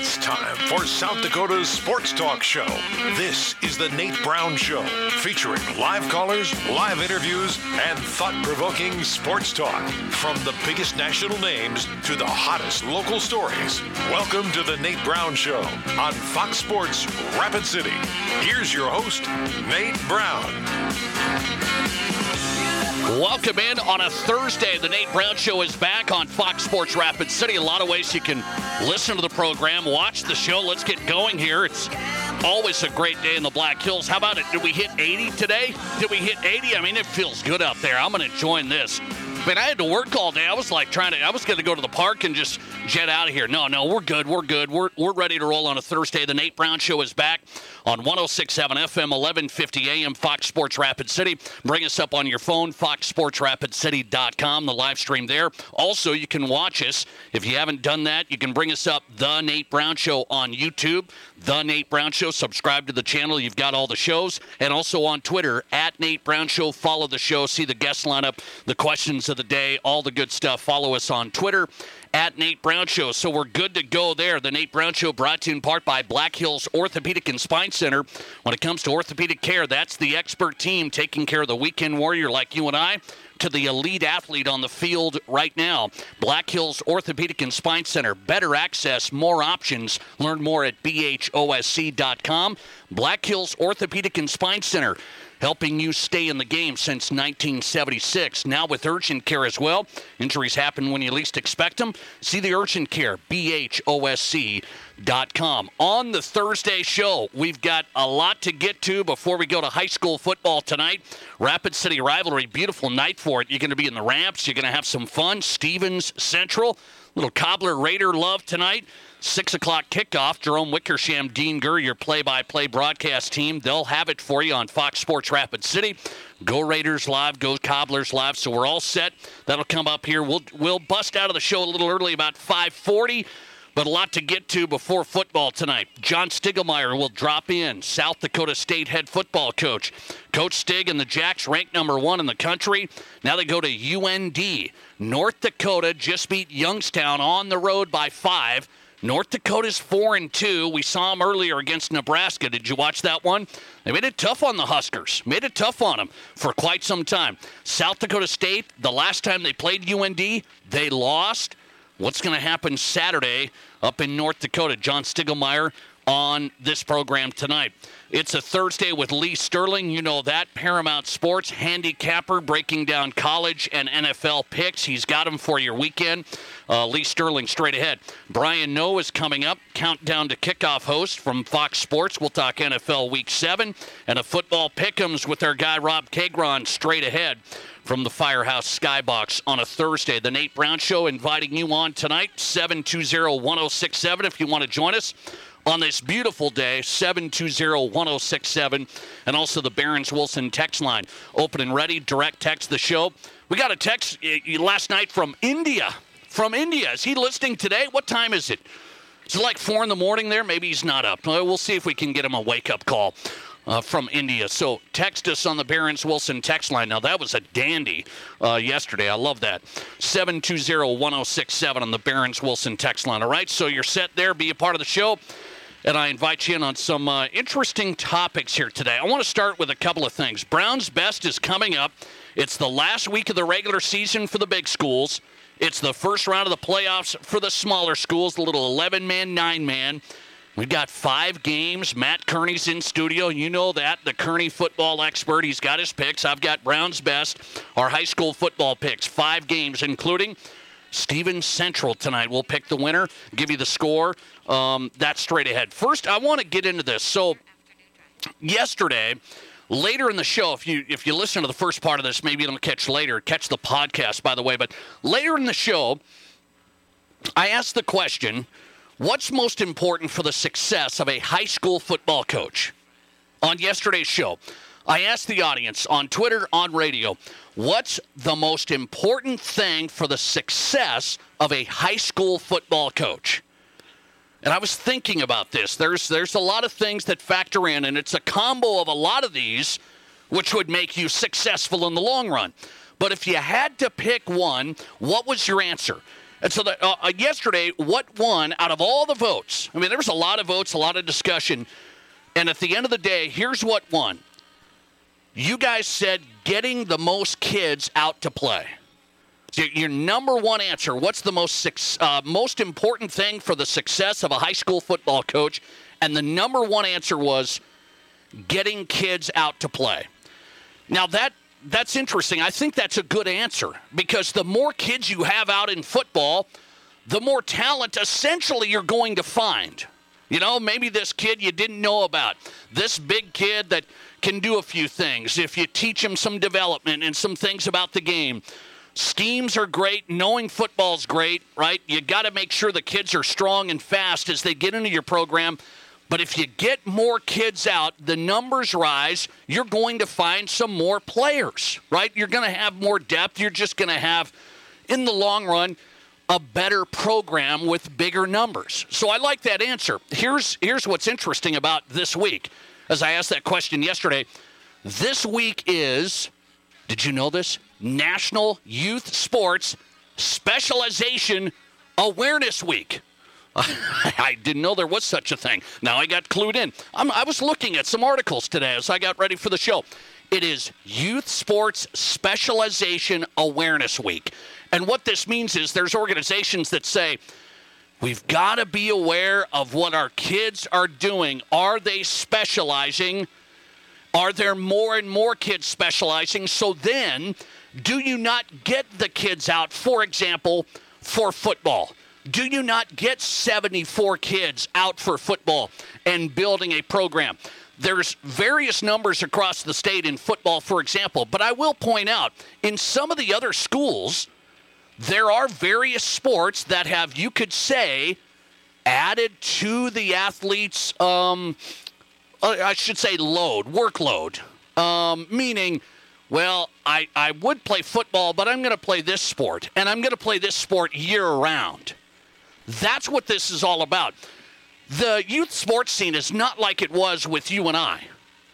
It's time for South Dakota's sports talk show. This is the Nate Brown Show, featuring live callers, live interviews, and thought-provoking sports talk. From the biggest national names to the hottest local stories, welcome to the Nate Brown Show on Fox Sports Rapid City. Here's your host, Nate Brown. Welcome in on a Thursday. The Nate Brown Show is back on Fox Sports Rapid City. A lot of ways you can listen to the program, watch the show. Let's get going here. It's always a great day in the Black Hills. How about it? Did we hit 80 today? Did we hit 80? I mean, it feels good out there. I'm going to join this. I mean, I had to work all day. I was like I was going to go to the park and just jet out of here. No, we're good. We're ready to roll on a Thursday. The Nate Brown Show is back on 106.7 FM, 1150 AM, Fox Sports Rapid City. Bring us up on your phone, foxsportsrapidcity.com, the live stream there. Also, you can watch us. If you haven't done that, you can bring us up, The Nate Brown Show on YouTube, The Nate Brown Show. Subscribe to the channel. You've got all the shows. And also on Twitter, at Nate Brown Show. Follow the show. See the guest lineup, the questions of the day, all the good stuff. Follow us on Twitter at Nate Brown Show. So we're good to go there. The Nate Brown Show brought to you in part by Black Hills Orthopedic and Spine Center. When it comes to orthopedic care, that's the expert team taking care of the weekend warrior like you and I, to the elite athlete on the field right now. Black Hills Orthopedic and Spine Center. Better access, more options. Learn more at bhosc.com. Black Hills Orthopedic and Spine Center, helping you stay in the game since 1976. Now with urgent care as well. Injuries happen when you least expect them. See the urgent care, bhosc.com. On the Thursday show, we've got a lot to get to before we go to high school football tonight. Rapid City rivalry, beautiful night for it. You're going to be in the ramps. You're going to have some fun. Stevens Central, little Cobbler Raider love tonight. 6 o'clock kickoff, Jerome Wickersham, Dean Gurr, your play-by-play broadcast team. They'll have it for you on Fox Sports Rapid City. Go Raiders live, go Cobblers live. So we're all set. That'll come up here. We'll bust out of the show a little early, about 5:40, but a lot to get to before football tonight. John Stiegelmeier will drop in, South Dakota State head football coach. Coach Stig and the Jacks ranked number 1 in the country. Now they go to UND. North Dakota just beat Youngstown on the road by 5. North Dakota's 4-2. We saw them earlier against Nebraska. Did you watch that one? They made it tough on the Huskers. Made it tough on them for quite some time. South Dakota State, the last time they played UND, they lost. What's going to happen Saturday up in North Dakota? John Stiegelmeier on this program tonight. It's a Thursday with Lee Sterling. You know that. Paramount Sports handicapper breaking down college and NFL picks. He's got them for your weekend. Lee Sterling straight ahead. Brian Noe is coming up. Countdown to kickoff host from Fox Sports. We'll talk NFL Week 7 and a football pick'ems with our guy Rob Kegron straight ahead from the Firehouse Skybox on a Thursday. The Nate Brown Show inviting you on tonight, 720-1067 if you want to join us on this beautiful day, 720-1067, and also the Barons-Wilson text line. Open and ready, direct text the show. We got a text last night from India. From India. Is he listening today? What time is it? Is it like 4 in the morning there? Maybe he's not up. We'll see if we can get him a wake-up call from India. So text us on the Barons-Wilson text line. Now, that was a dandy yesterday. I love that. 720-1067 on the Barons-Wilson text line. All right, so you're set there. Be a part of the show. And I invite you in on some interesting topics here today. I want to start with a couple of things. Brown's Best is coming up. It's the last week of the regular season for the big schools. It's the first round of the playoffs for the smaller schools, the little 11-man, 9-man. We've got 5 games. Matt Kearney's in studio. You know that, the Kearney football expert. He's got his picks. I've got Brown's Best, our high school football picks. 5 games, including Stevens Central tonight. We'll pick the winner, give you the score. That's straight ahead. First, I want to get into this. So yesterday, later in the show, if you listen to the first part of this, maybe it'll catch later. Catch the podcast, by the way. But later in the show, I asked the question, what's most important for the success of a high school football coach? On yesterday's show, I asked the audience on Twitter, on radio, what's the most important thing for the success of a high school football coach? And I was thinking about this. There's a lot of things that factor in, and it's a combo of a lot of these which would make you successful in the long run. But if you had to pick one, what was your answer? And so yesterday, what won out of all the votes? I mean, there was a lot of votes, a lot of discussion. And at the end of the day, here's what won. You guys said getting the most kids out to play. So your number one answer, what's the most important thing for the success of a high school football coach? And the number one answer was getting kids out to play. Now, that's interesting. I think that's a good answer because the more kids you have out in football, the more talent essentially you're going to find. You know, maybe this kid you didn't know about, this big kid that can do a few things. If you teach him some development and some things about the game, schemes are great. Knowing football's great, right? You got to make sure the kids are strong and fast as they get into your program. But if you get more kids out, the numbers rise. You're going to find some more players, right? You're going to have more depth. You're just going to have, in the long run, a better program with bigger numbers. So I like that answer. Here's what's interesting about this week. As I asked that question yesterday, this week is, did you know this? National Youth Sports Specialization Awareness Week. I didn't know there was such a thing. Now I got clued in. I was looking at some articles today as I got ready for the show. It is Youth Sports Specialization Awareness Week. And what this means is there's organizations that say, we've got to be aware of what our kids are doing. Are they specializing? Are there more and more kids specializing? So then, do you not get the kids out, for example, for football? Do you not get 74 kids out for football and building a program? There's various numbers across the state in football, for example. But I will point out, in some of the other schools, there are various sports that have, you could say, added to the athlete's, workload. Meaning, I would play football, but I'm going to play this sport. And I'm going to play this sport year-round. That's what this is all about. The youth sports scene is not like it was with you and I.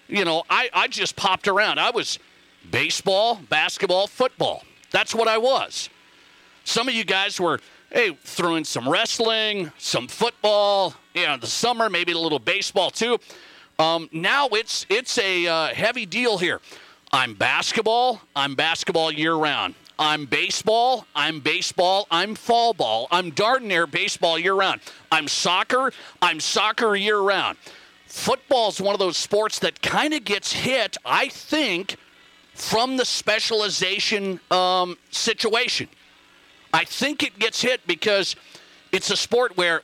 You know, I just popped around. I was baseball, basketball, football. That's what I was. Some of you guys were, throwing some wrestling, some football, the summer, maybe a little baseball too. Now it's a heavy deal here. I'm basketball year-round. I'm baseball, I'm fall ball, I'm Darden-Air baseball year-round. I'm soccer year-round. Football's one of those sports that kind of gets hit, I think, from the specialization situation. I think it gets hit because it's a sport where,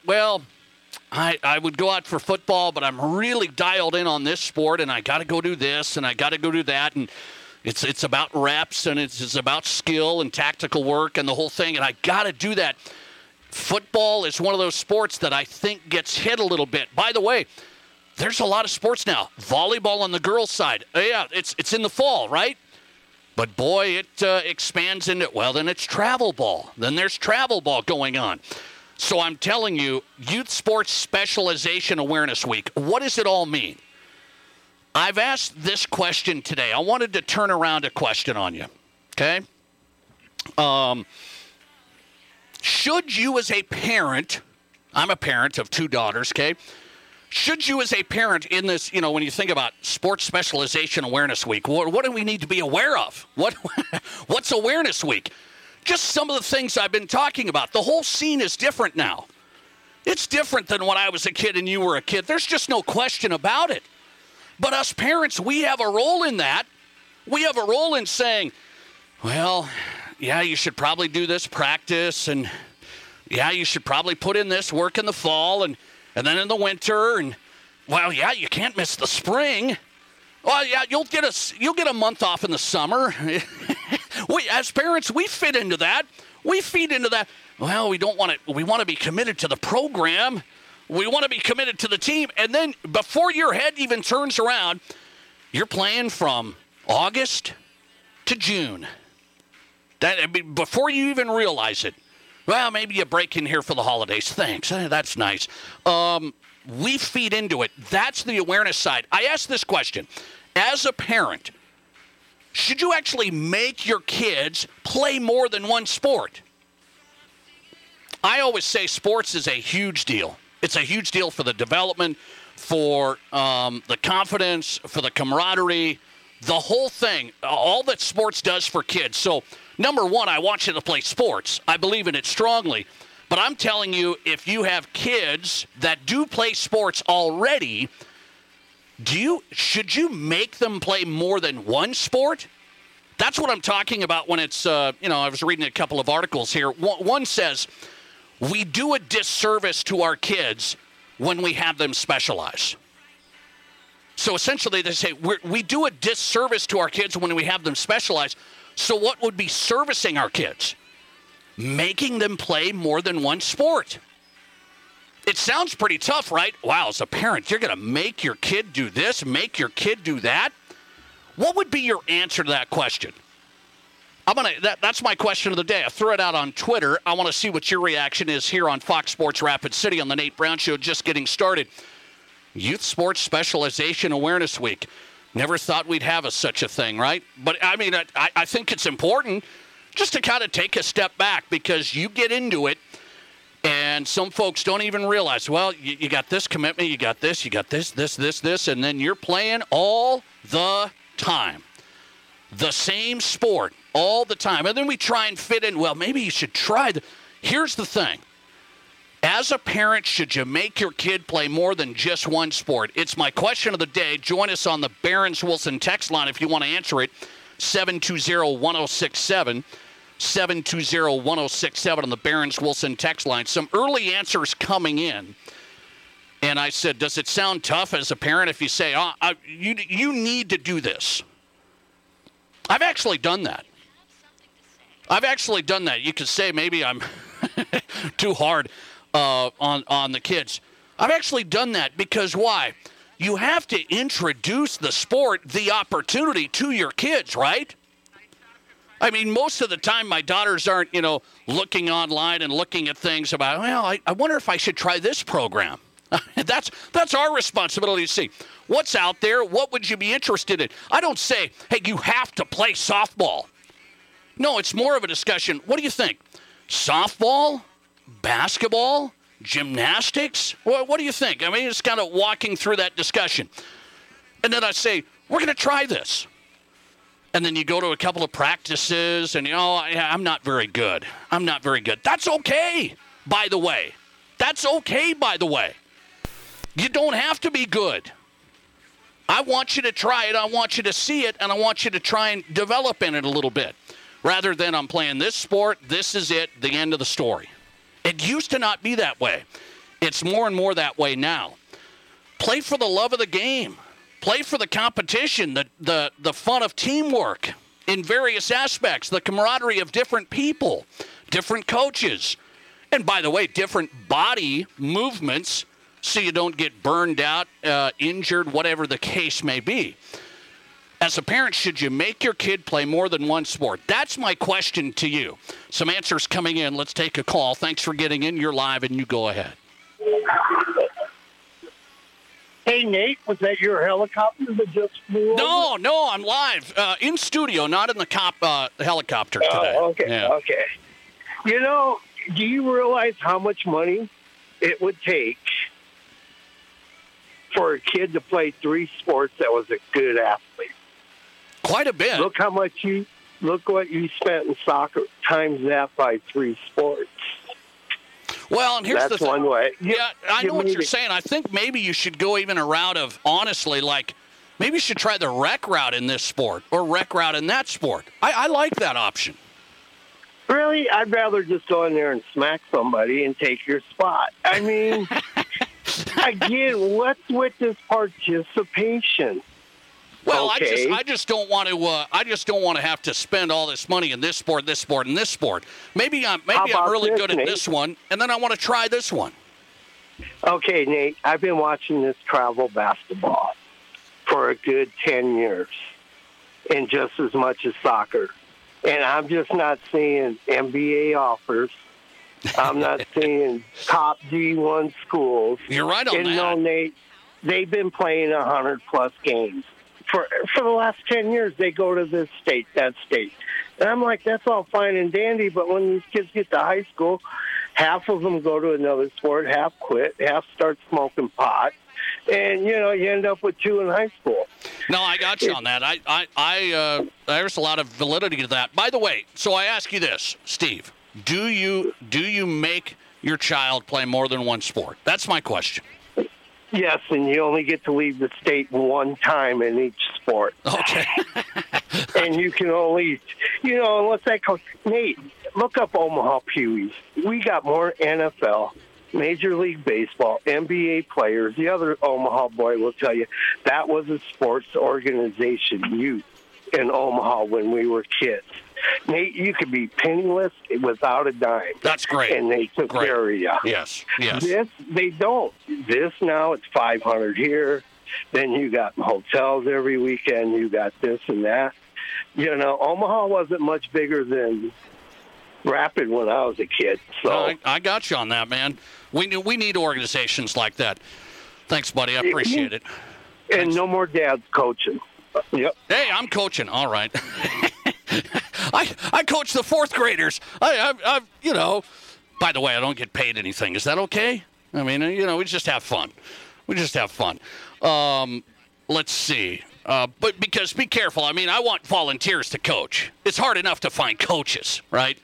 I would go out for football, but I'm really dialed in on this sport, and I got to go do this, and I got to go do that, and it's about reps, and it's about skill and tactical work and the whole thing, and I got to do that. Football is one of those sports that I think gets hit a little bit. By the way, there's a lot of sports now. Volleyball on the girls' side. Yeah, it's in the fall, right? But, boy, it expands into, then it's travel ball. Then there's travel ball going on. So I'm telling you, Youth Sports Specialization Awareness Week, what does it all mean? I've asked this question today. I wanted to turn around a question on you, okay? Should you as a parent, I'm a parent of two daughters, okay? Should you as a parent in this, when you think about Sports Specialization Awareness Week, what do we need to be aware of? What's Awareness Week? Just some of the things I've been talking about. The whole scene is different now. It's different than when I was a kid and you were a kid. There's just no question about it. But us parents, we have a role in that. We have a role in saying, you should probably do this practice, and you should probably put in this work in the fall, and then in the winter, and, you can't miss the spring. You'll get a month off in the summer. We, as parents, we fit into that. We feed into that. We don't want to. We want to be committed to the program. We want to be committed to the team. And then before your head even turns around, you're playing from August to June. Before you even realize it. Maybe you break in here for the holidays. Thanks. That's nice. We feed into it. That's the awareness side. I asked this question. As a parent, should you actually make your kids play more than one sport? I always say sports is a huge deal. It's a huge deal for the development, for the confidence, for the camaraderie, the whole thing, all that sports does for kids. So, number one, I want you to play sports. I believe in it strongly. But I'm telling you, if you have kids that do play sports already, should you make them play more than one sport? That's what I'm talking about when it's, I was reading a couple of articles here. One says, we do a disservice to our kids when we have them specialize. So essentially they say, we do a disservice to our kids when we have them specialize. So what would be servicing our kids? Making them play more than one sport. It sounds pretty tough, right? Wow, as a parent, you're going to make your kid do this, make your kid do that. What would be your answer to that question? That's my question of the day. I threw it out on Twitter. I want to see what your reaction is here on Fox Sports Rapid City on the Nate Brown Show, just getting started. Youth Sports Specialization Awareness Week. Never thought we'd have such a thing, right? But, I think it's important just to kind of take a step back, because you get into it and some folks don't even realize, well, you got this commitment, you got this, and then you're playing all the time. The same sport all the time. And then we try and fit in, well, maybe you should try. Here's the thing. As a parent, should you make your kid play more than just one sport? It's my question of the day. Join us on the Barron's-Wilson text line if you want to answer it. 720-1067. 720-1067 on the Barron's-Wilson text line. Some early answers coming in. And I said, does it sound tough as a parent if you say, you need to do this? I've actually done that. You could say maybe I'm too hard on the kids. I've actually done that because why? You have to introduce the sport, the opportunity to your kids, right? I mean, most of the time my daughters aren't, looking online and looking at things about, well, I wonder if I should try this program. That's our responsibility to see what's out there. What would you be interested in? I don't say, hey, you have to play softball. No, it's more of a discussion. What do you think? Softball, basketball, gymnastics? What do you think? I mean, it's kind of walking through that discussion. And then I say, we're going to try this. And then you go to a couple of practices and, I'm not very good. That's okay, by the way. You don't have to be good. I want you to try it. I want you to see it. And I want you to try and develop in it a little bit. Rather than I'm playing this sport, this is it, the end of the story. It used to not be that way. It's more and more that way now. Play for the love of the game. Play for the competition, the fun of teamwork in various aspects, the camaraderie of different people, different coaches. And by the way, different body movements, so you don't get burned out, injured, whatever the case may be. As a parent, should you make your kid play more than one sport? That's my question to you. Some answers coming in. Let's take a call. Thanks for getting in. You're live, and you go ahead. Hey, Nate, was that your helicopter that just flew over? No, I'm live. In studio, not in the helicopter today. Oh, okay, yeah. Okay. Do you realize how much money it would take for a kid to play three sports that was a good athlete? Quite a bit. Look what you spent in soccer. Times that by three sports. Well, and here's the thing. That's one way. Yeah, I know what you're saying. I think maybe you should go even a route of, honestly, like, maybe you should try the rec route in this sport or rec route in that sport. I like that option. Really? I'd rather just go in there and smack somebody and take your spot. I mean, again, what's with this participation? Well, okay. I just don't want to have to spend all this money in this sport. Maybe I'm really good at this one, and then I want to try this one. Okay, Nate, I've been watching this travel basketball for a good 10 years, and just as much as soccer. And I'm just not seeing NBA offers. I'm not seeing top D1 schools. You're right on that. No, Nate, they've been playing 100-plus games. For the last 10 years, they go to this state, that state. And I'm like, that's all fine and dandy, but when these kids get to high school, half of them go to another sport, half quit, half start smoking pot. And, you know, you end up with two in high school. No, I got you on that. I there's a lot of validity to that. By the way, so I ask you this, Steve, do you make your child play more than one sport? That's my question. Yes, and you only get to leave the state one time in each sport. Okay. And you can only, you know, unless that comes, Nate, look up Omaha Peewees. We got more NFL, Major League Baseball, NBA players. The other Omaha boy will tell you that was a sports organization, youth, in Omaha when we were kids. Nate, you could be penniless without a dime. That's great. And they took care of you. Yes, yes. This, they don't. This now, it's $500 here. Then you got hotels every weekend. You got this and that. You know, Omaha wasn't much bigger than Rapid when I was a kid. So I got you on that, man. We need organizations like that. Thanks, buddy. I appreciate it. And thanks. No more dads coaching. Yep. Hey, I'm coaching. All right. I coach the fourth graders. I you know. By the way, I don't get paid anything. Is that okay? I mean, you know, we just have fun. We just have fun. Let's see. But because be careful. I mean, I want volunteers to coach. It's hard enough to find coaches, right?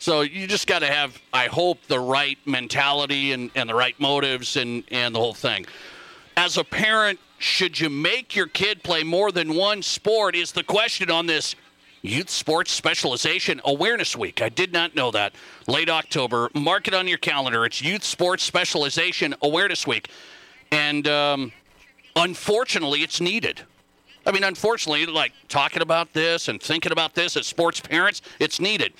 So you just got to have, I hope, the right mentality and the right motives and the whole thing. As a parent, should you make your kid play more than one sport is the question on this Youth Sports Specialization Awareness Week. I did not know that. Late October. Mark it on your calendar. It's Youth Sports Specialization Awareness Week. And unfortunately, it's needed. I mean, unfortunately, like talking about this and thinking about this as sports parents, it's needed.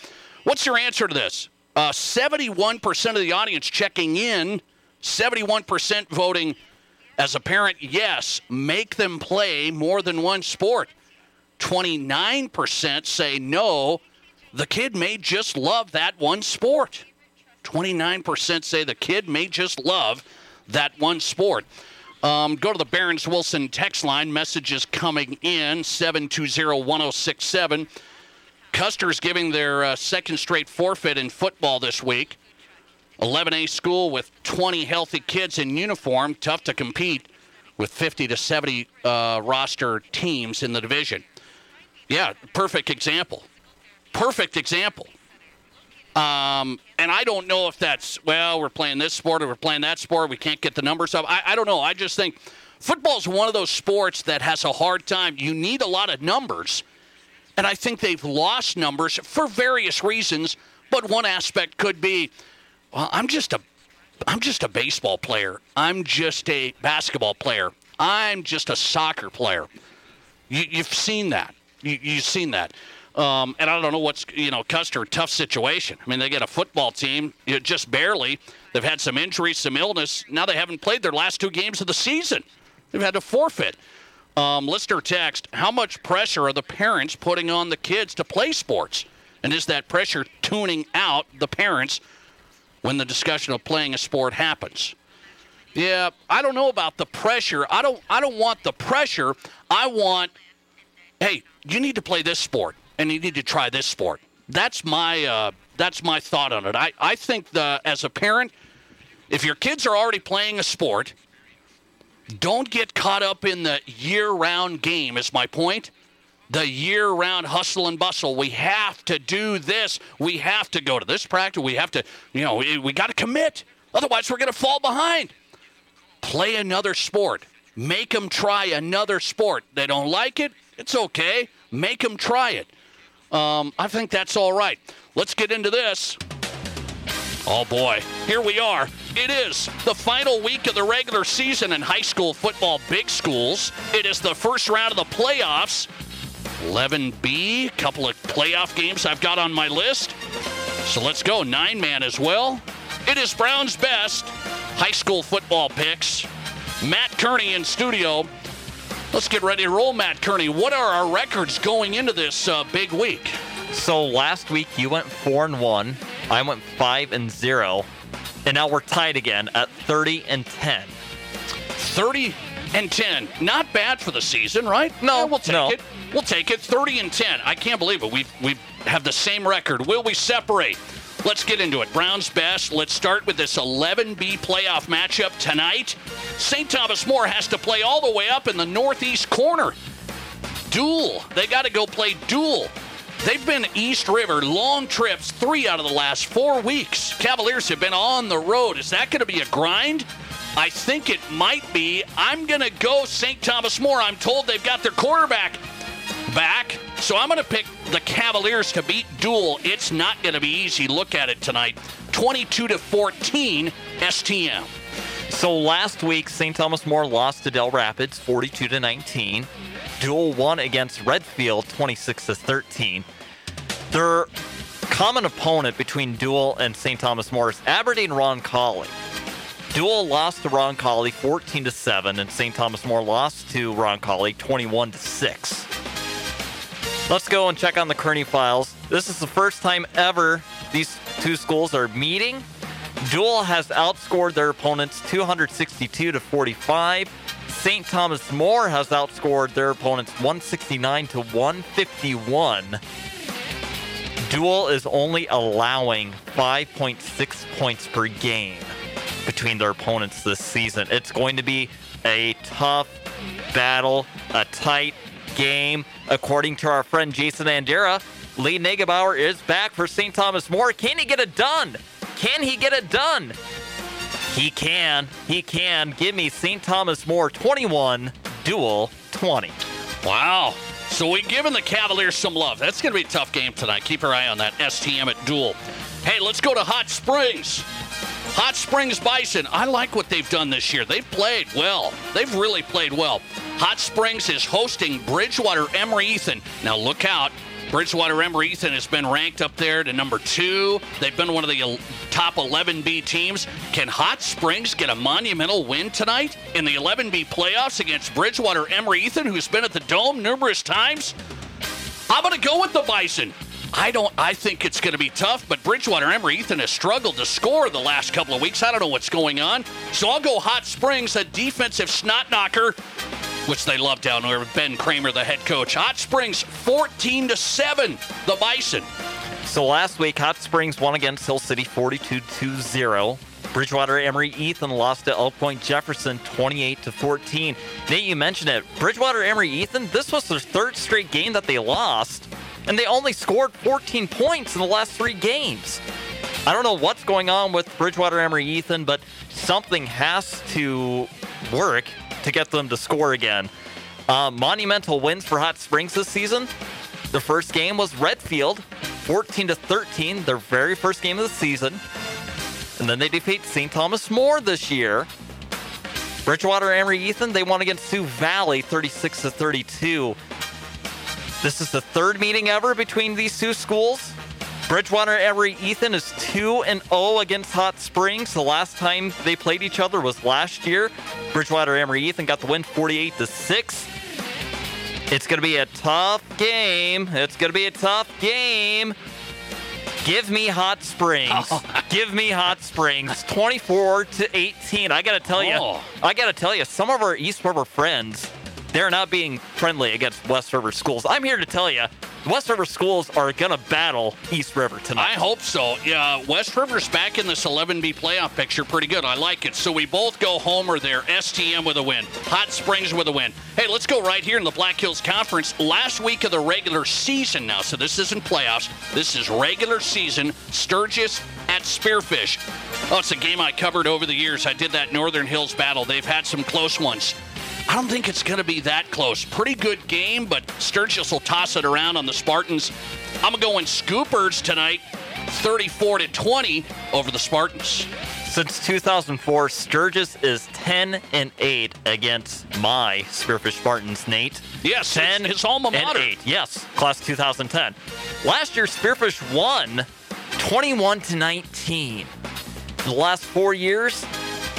What's your answer to this? 71% of the audience checking in, 71% voting as a parent, yes, make them play more than one sport. 29% say no, the kid may just love that one sport. 29% say the kid may just love that one sport. Go to the Barons-Wilson text line. Messages coming in, 720-1067. Custer's giving their second straight forfeit in football this week. 11A school with 20 healthy kids in uniform. Tough to compete with 50 to 70 roster teams in the division. Yeah, perfect example. Perfect example. And I don't know if that's, well, we're playing this sport or we're playing that sport. We can't get the numbers up. I don't know. I just think football is one of those sports that has a hard time. You need a lot of numbers. And I think they've lost numbers for various reasons. But one aspect could be, well, I'm just a baseball player. I'm just a basketball player. I'm just a soccer player. You've seen that. You've seen that. And I don't know what's, you know, Custer, tough situation. I mean, they get a football team, just barely. They've had some injuries, some illness. Now they haven't played their last two games of the season. They've had to forfeit. Listener text, how much pressure are the parents putting on the kids to play sports? And is that pressure tuning out the parents when the discussion of playing a sport happens? Yeah, I don't know about the pressure. I don't want the pressure. I want, hey, you need to play this sport. And you need to try this sport. That's my thought on it. I think as a parent, if your kids are already playing a sport, don't get caught up in the year-round game is my point. The year-round hustle and bustle. We have to do this. We have to go to this practice. We have to, you know, we got to commit. Otherwise, we're going to fall behind. Play another sport. Make them try another sport. They don't like it. It's okay. Make them try it. I think that's all right. Let's get into this. Oh, boy. Here we are. It is the final week of the regular season in high school football, big schools. It is the first round of the playoffs. 11B, a couple of playoff games I've got on my list. So let's go. 9-man as well. It is Brown's Best high school football picks. Matt Kearney in studio. Let's get ready to roll, Matt Kearney. What are our records going into this big week? So last week you went 4-1, I went 5-0, and now we're tied again at 30-10. 30-10, not bad for the season, right? No, yeah, we'll take it. We'll take it. 30-10. I can't believe it. We have the same record. Will we separate? Let's get into it. Brown's best. Let's start with this 11B playoff matchup tonight. St. Thomas More has to play all the way up in the northeast corner. Duel. They got to go play Duel. They've been East River, long trips, 3 out of the last 4 weeks. Cavaliers have been on the road. Is that going to be a grind? I think it might be. I'm going to go St. Thomas More. I'm told they've got their quarterback back. So I'm going to pick the Cavaliers to beat Duel. It's not going to be easy. Look at it tonight. 22-14 STM. So last week, St. Thomas More lost to Del Rapids 42-19. Duel won against Redfield 26-13. Their common opponent between Duel and St. Thomas More is Aberdeen Roncalli. Duel lost to Roncalli 14-7, and St. Thomas More lost to Roncalli 21-6. Let's go and check on the Kearney files. This is the first time ever these two schools are meeting. Duel has outscored their opponents 262-45. St. Thomas More has outscored their opponents 169-151. Duel is only allowing 5.6 points per game between their opponents this season. It's going to be a tough battle, a tight game. According to our friend Jason Andera, Lee Nagebauer is back for St. Thomas More. Can he get it done? Can he get it done? He can. He can. Give me St. Thomas More 21, Duel 20. Wow. So we've given the Cavaliers some love. That's going to be a tough game tonight. Keep your eye on that STM at Duel. Hey, let's go to Hot Springs. Hot Springs Bison. I like what they've done this year. They've played well. They've really played well. Hot Springs is hosting Bridgewater Emory Ethan. Now look out. Bridgewater Emory Ethan has been ranked up there to number 2. They've been one of the top 11B teams. Can Hot Springs get a monumental win tonight in the 11B playoffs against Bridgewater Emory Ethan, who's been at the Dome numerous times? I'm going to go with the Bison. I think it's going to be tough, but Bridgewater Emory Ethan has struggled to score the last couple of weeks. I don't know what's going on. So I'll go Hot Springs, a defensive snot knocker, which they love down there with Ben Kramer, the head coach. Hot Springs 14-7, the Bison. So last week, Hot Springs won against Hill City 42-0. Bridgewater Emory Ethan lost to Elk Point Jefferson 28-14. Nate, you mentioned it. Bridgewater Emory Ethan, this was their third straight game that they lost, and they only scored 14 points in the last 3 games. I don't know what's going on with Bridgewater Emory Ethan, but something has to work to get them to score again. Monumental wins for Hot Springs this season. The first game was Redfield, 14-13, their very first game of the season. And then they defeat St. Thomas More this year. Bridgewater Emory Ethan, they won against Sioux Valley, 36-32. This is the third meeting ever between these two schools. Bridgewater Emory Ethan is 2-0 against Hot Springs. The last time they played each other was last year. Bridgewater Emory Ethan got the win 48-6. It's going to be a tough game. It's going to be a tough game. Give me Hot Springs. Oh. Give me Hot Springs. 24-18. I got to tell you. Oh. I got to tell you, some of our East River friends, they're not being friendly against West River schools. I'm here to tell you, West River schools are going to battle East River tonight. I hope so. Yeah, West River's back in this 11B playoff picture pretty good. I like it. So we both go Homer there. STM with a win. Hot Springs with a win. Hey, let's go right here in the Black Hills Conference. Last week of the regular season now, so this isn't playoffs. This is regular season. Sturgis at Spearfish. Oh, it's a game I covered over the years. I did that Northern Hills battle. They've had some close ones. I don't think it's going to be that close. Pretty good game, but Sturgis will toss it around on the Spartans. I'm going Scoopers tonight, 34-20 over the Spartans. Since 2004, Sturgis is 10-8 against my Spearfish Spartans, Nate. Yes, 10 his alma mater. 8. Yes, class 2010. Last year, Spearfish won 21-19. The last 4 years,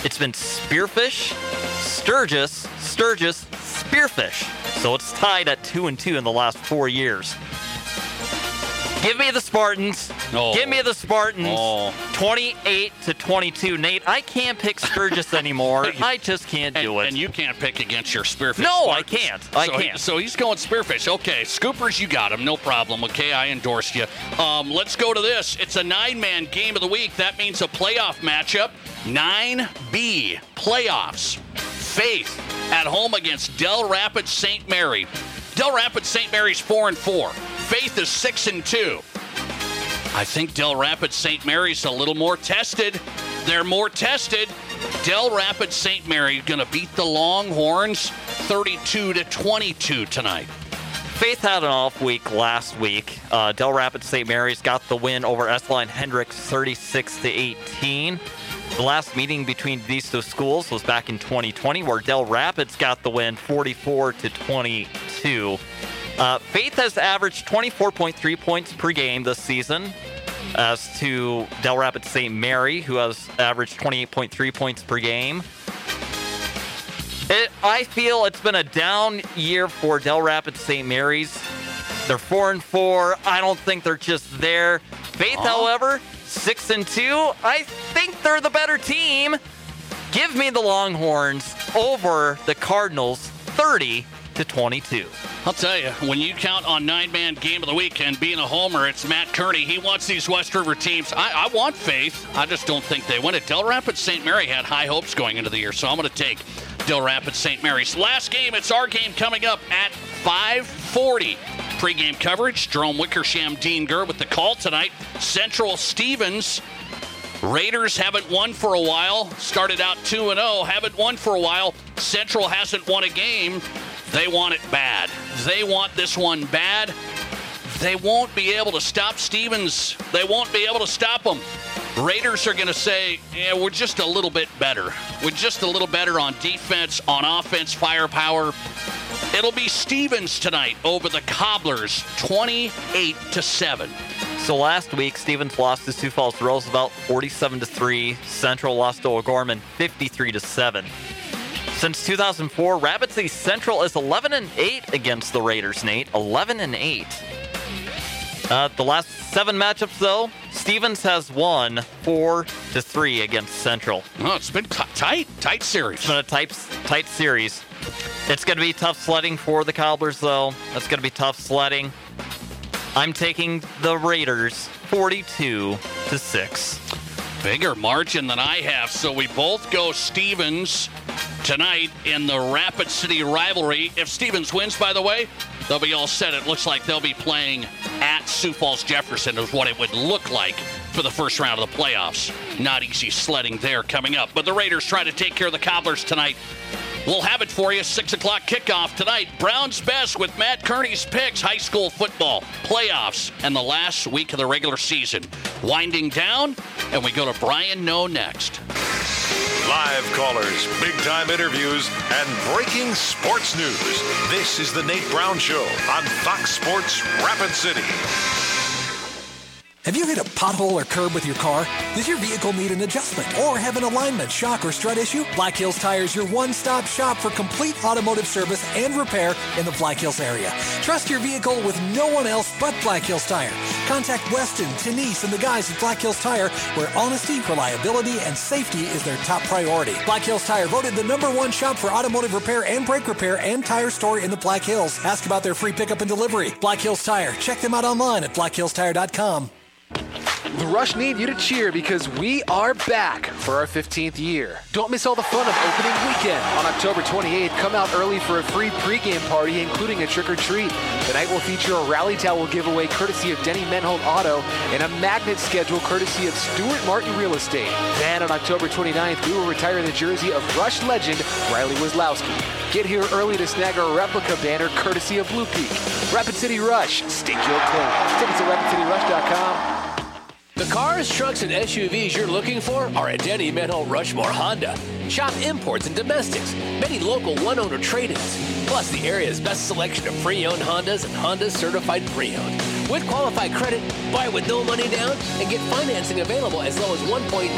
it's been Spearfish, Sturgis, Sturgis, Spearfish. So it's tied at 2-2 in the last 4 years. Give me the Spartans. Oh. 28-22. Nate, I can't pick Sturgis anymore. I just can't do it. And you can't pick against your Spearfish. No, Spartans. I can't. So he's going Spearfish. Okay, Scoopers, you got him. No problem. Okay, I endorsed you. Let's go to this. It's a 9-man game of the week. That means a playoff matchup. 9B playoffs. Faith at home against Del Rapids St. Mary. Del Rapids St. Mary's 4-4. Faith is 6-2. I think Del Rapids St. Mary's a little more tested. They're more tested. Del Rapids St. Mary going to beat the Longhorns 32-22 tonight. Faith had an off week last week. Del Rapids St. Mary's got the win over Esline Hendricks 36-18. The last meeting between these two schools was back in 2020, where Del Rapids got the win 44-22. Faith has averaged 24.3 points per game this season, as to Del Rapids St. Mary, who has averaged 28.3 points per game. I feel it's been a down year for Del Rapids St. Mary's. They're 4-4. I don't think they're just there. Faith, however, 6-2. I think they're the better team. Give me the Longhorns over the Cardinals 30-22. I'll tell you, when you count on 9-man game of the week and being a homer, it's Matt Kearney. He wants these West River teams. I want Faith. I just don't think they win it. Del Rapids St. Mary had high hopes going into the year, so I'm going to take Del Rapids St. Mary's. Last game, it's our game coming up at 5:40. Pre-game coverage, Jerome Wickersham, Dean Gurr with the call tonight. Central Stevens. Raiders haven't won for a while. Started out 2-0, haven't won for a while. Central hasn't won a game. They want it bad. They want this one bad. They won't be able to stop Stevens. They won't be able to stop them. Raiders are going to say, yeah, we're just a little bit better. We're just a little better on defense, on offense, firepower. It'll be Stevens tonight over the Cobblers, 28-7. So last week, Stevens lost to Sioux Falls Roosevelt, 47-3. Central lost to O'Gorman, 53-7. Since 2004, Rapid City Central is 11-8 against the Raiders, Nate. 11-8. The last 7 matchups, though, Stevens has won 4-3 against Central. Oh, it's been tight series. It's been a tight series. It's going to be tough sledding for the Cobblers, though. That's going to be tough sledding. I'm taking the Raiders 42-6. Bigger margin than I have, so we both go Stevens tonight in the Rapid City rivalry. If Stevens wins, by the way, they'll be all set. It looks like they'll be playing at Sioux Falls Jefferson is what it would look like for the first round of the playoffs. Not easy sledding there coming up. But the Raiders try to take care of the Cobblers tonight. We'll have it for you, 6 o'clock kickoff tonight. Brown's Best with Matt Kearney's picks, high school football, playoffs, and the last week of the regular season. Winding down, and we go to Brian Noe next. Live callers, big-time interviews, and breaking sports news. This is The Nate Brown Show on Fox Sports Rapid City. Have you hit a pothole or curb with your car? Does your vehicle need an adjustment or have an alignment, shock, or strut issue? Black Hills Tire is your one-stop shop for complete automotive service and repair in the Black Hills area. Trust your vehicle with no one else but Black Hills Tire. Contact Weston, Denise, and the guys at Black Hills Tire, where honesty, reliability, and safety is their top priority. Black Hills Tire, voted the #1 shop for automotive repair and brake repair and tire store in the Black Hills. Ask about their free pickup and delivery. Black Hills Tire. Check them out online at blackhillstire.com. The Rush need you to cheer because we are back for our 15th year. Don't miss all the fun of opening weekend. On October 28th, come out early for a free pregame party, including a trick-or-treat. The night will feature a rally towel giveaway courtesy of Denny Menhold Auto and a magnet schedule courtesy of Stuart Martin Real Estate. Then on October 29th, we will retire the jersey of Rush legend Riley Wisłowski. Get here early to snag our replica banner courtesy of Blue Peak. Rapid City Rush, stake your claim. Tickets at rapidcityrush.com. The cars, trucks, and SUVs you're looking for are at Denny Menhold Rushmore Honda. Shop imports and domestics, many local one-owner trade-ins. Plus, the area's best selection of pre-owned Hondas and Honda Certified Pre-Owned. With qualified credit, buy with no money down, and get financing available as low as 1.99%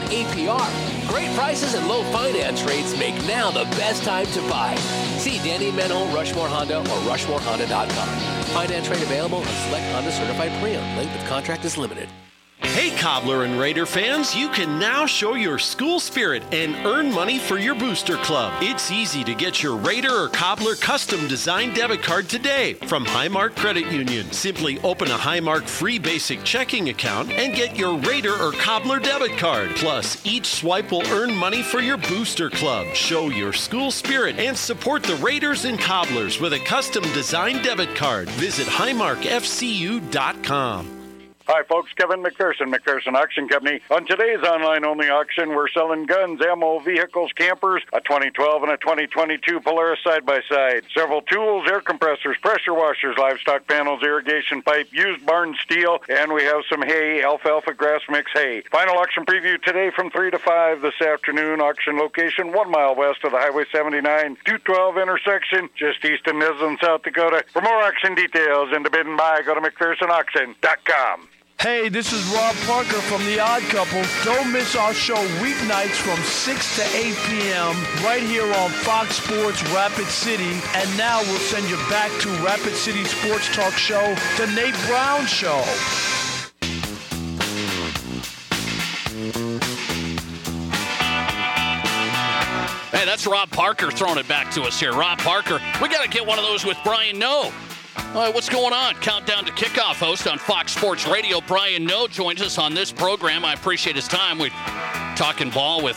APR. Great prices and low finance rates make now the best time to buy. See Danny Manhole, Rushmore Honda, or rushmorehonda.com. Finance rate available on select Honda Certified Pre-Owned. Length of contract is limited. Hey, Cobbler and Raider fans, you can now show your school spirit and earn money for your booster club. It's easy to get your Raider or Cobbler custom designed debit card today from Highmark Credit Union. Simply open a Highmark free basic checking account and get your Raider or Cobbler debit card. Plus, each swipe will earn money for your booster club. Show your school spirit and support the Raiders and Cobblers with a custom designed debit card. Visit HighmarkFCU.com. Hi, folks. Kevin McPherson, McPherson Auction Company. On today's online-only auction, we're selling guns, ammo, vehicles, campers, a 2012 and a 2022 Polaris side-by-side, several tools, air compressors, pressure washers, livestock panels, irrigation pipe, used barn steel, and we have some hay, alfalfa grass mix hay. Final auction preview today from 3 to 5 this afternoon. Auction location 1 mile west of the Highway 79 212 intersection, just east of Nisland, South Dakota. For more auction details and to bid and buy, go to McPhersonAuction.com. Hey, this is Rob Parker from The Odd Couple. Don't miss our show weeknights from 6 to 8 p.m. right here on Fox Sports Rapid City. And now we'll send you back to Rapid City Sports Talk Show, The Nate Brown Show. Hey, that's Rob Parker throwing it back to us here. Rob Parker, we got to get one of those with Brian Noe. All right, what's going on? Countdown to Kickoff host on Fox Sports Radio, Brian Noe joins us on this program. I appreciate his time. We're talking ball with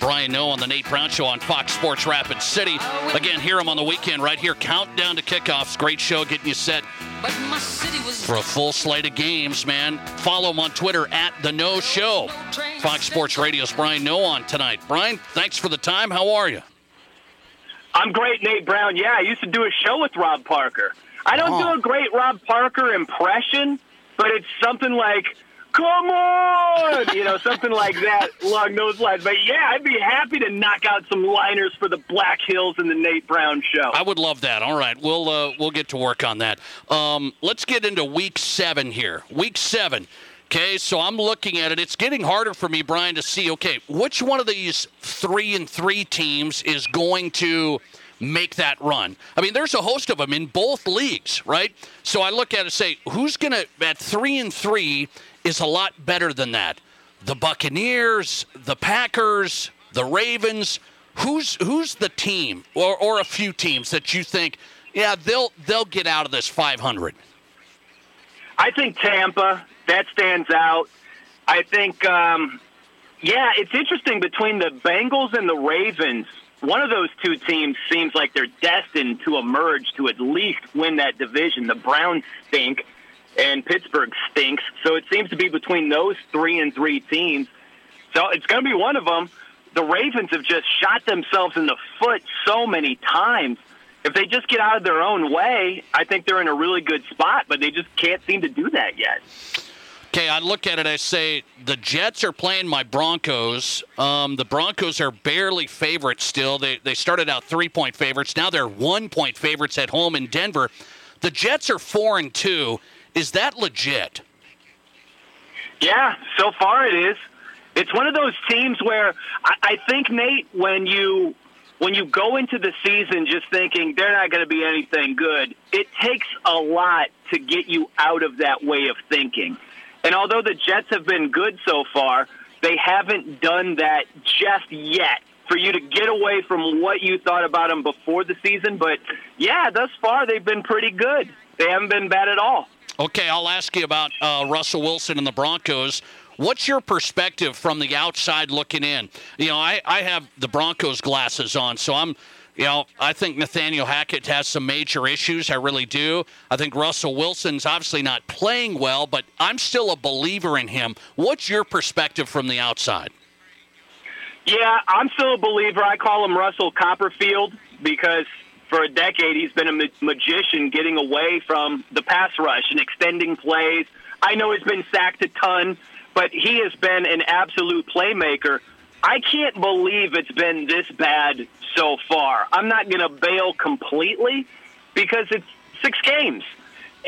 Brian Noe on the Nate Brown Show on Fox Sports Rapid City. Again, hear him on the weekend right here. Countdown to Kickoffs. Great show getting you set for a full slate of games, man. Follow him on Twitter at The Noe Show. Fox Sports Radio's Brian Noe on tonight. Brian, thanks for the time. How are you? I'm great, Nate Brown. Yeah, I used to do a show with Rob Parker. I don't do a great Rob Parker impression, but it's something like, come on, you know, something like that along those lines. But, yeah, I'd be happy to knock out some liners for the Black Hills and the Nate Brown Show. I would love that. All right, we'll get to work on that. Let's get into Week 7 here. Week 7, okay, so I'm looking at it. It's getting harder for me, Brian, to see, okay, which one of these 3-3 teams is going to – make that run. I mean, there's a host of them in both leagues, right? So I look at it and say, who's going to, at 3-3, is a lot better than that? The Buccaneers, the Packers, the Ravens. Who's the team or a few teams that you think, yeah, they'll get out of this 500? I think Tampa, that stands out. I think, yeah, it's interesting between the Bengals and the Ravens. One of those two teams seems like they're destined to emerge to at least win that division. The Browns stink, and Pittsburgh stinks. So it seems to be between those 3-3 teams. So it's going to be one of them. The Ravens have just shot themselves in the foot so many times. If they just get out of their own way, I think they're in a really good spot, but they just can't seem to do that yet. Okay, I look at it, I say, the Jets are playing my Broncos. The Broncos are barely favorites still. They started out 3-point favorites. Now they're 1-point favorites at home in Denver. The Jets are 4-2. Is that legit? Yeah, so far it is. It's one of those teams where I think, Nate, when you go into the season just thinking they're not going to be anything good, it takes a lot to get you out of that way of thinking. And although the Jets have been good so far, they haven't done that just yet for you to get away from what you thought about them before the season. But, yeah, thus far they've been pretty good. They haven't been bad at all. Okay, I'll ask you about Russell Wilson and the Broncos. What's your perspective from the outside looking in? You know, I have the Broncos glasses on, so I'm – you know, I think Nathaniel Hackett has some major issues. I really do. I think Russell Wilson's obviously not playing well, but I'm still a believer in him. What's your perspective from the outside? Yeah, I'm still a believer. I call him Russell Copperfield because for a decade he's been a magician getting away from the pass rush and extending plays. I know he's been sacked a ton, but he has been an absolute playmaker I can't believe it's been this bad so far. I'm not going to bail completely because it's 6 games,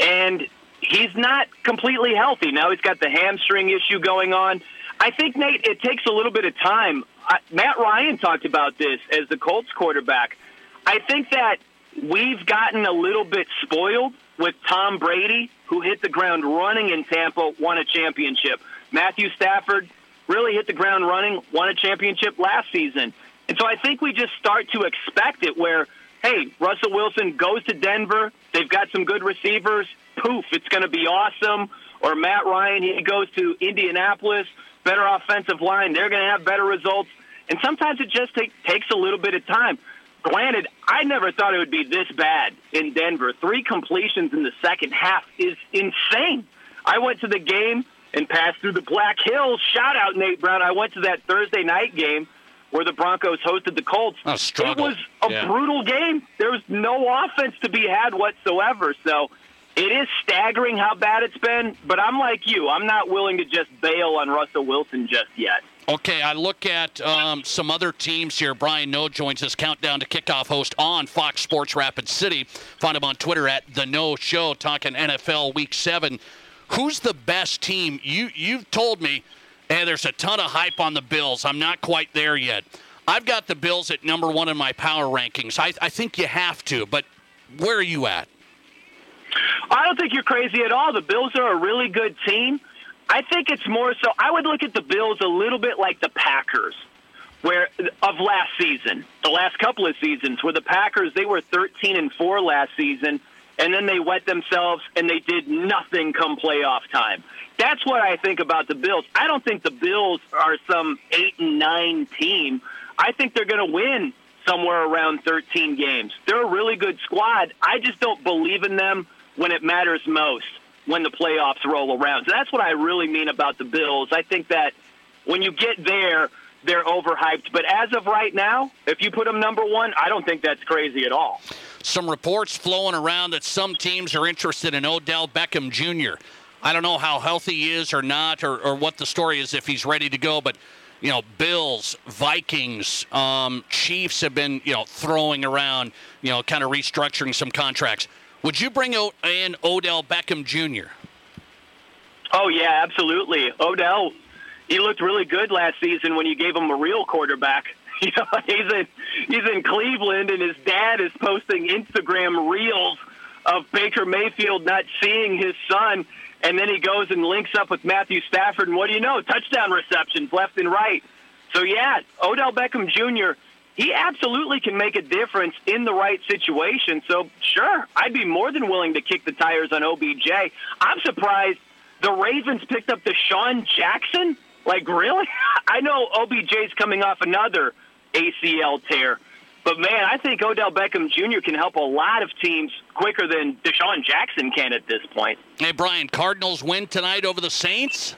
and he's not completely healthy. Now he's got the hamstring issue going on. I think, Nate, it takes a little bit of time. Matt Ryan talked about this as the Colts quarterback. I think that we've gotten a little bit spoiled with Tom Brady, who hit the ground running in Tampa, won a championship. Matthew Stafford really hit the ground running, won a championship last season. And so I think we just start to expect it where, hey, Russell Wilson goes to Denver, they've got some good receivers, poof, it's going to be awesome. Or Matt Ryan, he goes to Indianapolis, better offensive line, they're going to have better results. And sometimes it just takes a little bit of time. Granted, I never thought it would be this bad in Denver. 3 completions in the second half is insane. I went to the game and passed through the Black Hills. Shout out, Nate Brown. I went to that Thursday night game where the Broncos hosted the Colts. It was a brutal game. There was no offense to be had whatsoever. So it is staggering how bad it's been, but I'm like you. I'm not willing to just bail on Russell Wilson just yet. Okay, I look at some other teams here. Brian Noe joins us, Countdown to Kickoff host on Fox Sports Rapid City. Find him on Twitter at The Noe Show, talking NFL Week 7. Who's the best team? You've told me, hey, there's a ton of hype on the Bills. I'm not quite there yet. I've got the Bills at number 1 in my power rankings. I think you have to, but where are you at? I don't think you're crazy at all. The Bills are a really good team. I think it's more so I would look at the Bills a little bit like the Packers of last season, the last couple of seasons, where the Packers, they were 13-4 last season, and then they wet themselves and they did nothing come playoff time. That's what I think about the Bills. I don't think the Bills are some 8-9 team. I think they're going to win somewhere around 13 games. They're a really good squad. I just don't believe in them when it matters most, when the playoffs roll around. So that's what I really mean about the Bills. I think that when you get there, they're overhyped. But as of right now, if you put them number 1, I don't think that's crazy at all. Some reports flowing around that some teams are interested in Odell Beckham Jr. I don't know how healthy he is or not, or what the story is, if he's ready to go. But, you know, Bills, Vikings, Chiefs have been, throwing around, kind of restructuring some contracts. Would you bring in Odell Beckham Jr.? Oh, yeah, absolutely. Odell, he looked really good last season when you gave him a real quarterback. He's in Cleveland, and his dad is posting Instagram reels of Baker Mayfield not seeing his son, and then he goes and links up with Matthew Stafford, and what do you know? Touchdown receptions left and right. So, yeah, Odell Beckham Jr., he absolutely can make a difference in the right situation. So, sure, I'd be more than willing to kick the tires on OBJ. I'm surprised the Ravens picked up Deshaun Jackson. Like, really? I know OBJ's coming off another ACL tear. But, man, I think Odell Beckham Jr. can help a lot of teams quicker than Deshaun Jackson can at this point. Hey, Brian, Cardinals win tonight over the Saints?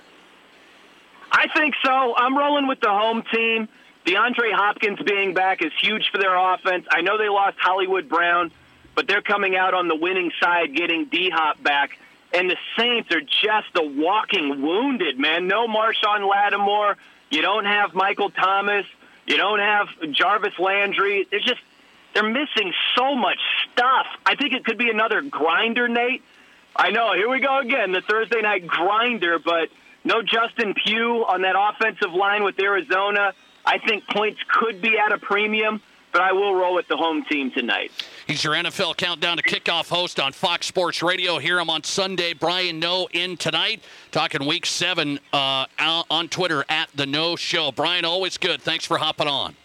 I think so. I'm rolling with the home team. DeAndre Hopkins being back is huge for their offense. I know they lost Hollywood Brown, but they're coming out on the winning side getting D-Hop back. And the Saints are just the walking wounded, man. No Marshawn Lattimore. You don't have Michael Thomas. You don't have Jarvis Landry. They're missing so much stuff. I think it could be another grinder, Nate. I know, here we go again, the Thursday night grinder, but no Justin Pugh on that offensive line with Arizona. I think points could be at a premium, but I will roll with the home team tonight. He's your NFL Countdown to Kickoff host on Fox Sports Radio. Hear him on Sunday. Brian Noe in tonight, talking Week 7 on Twitter at The Noe Show. Brian, always good. Thanks for hopping on.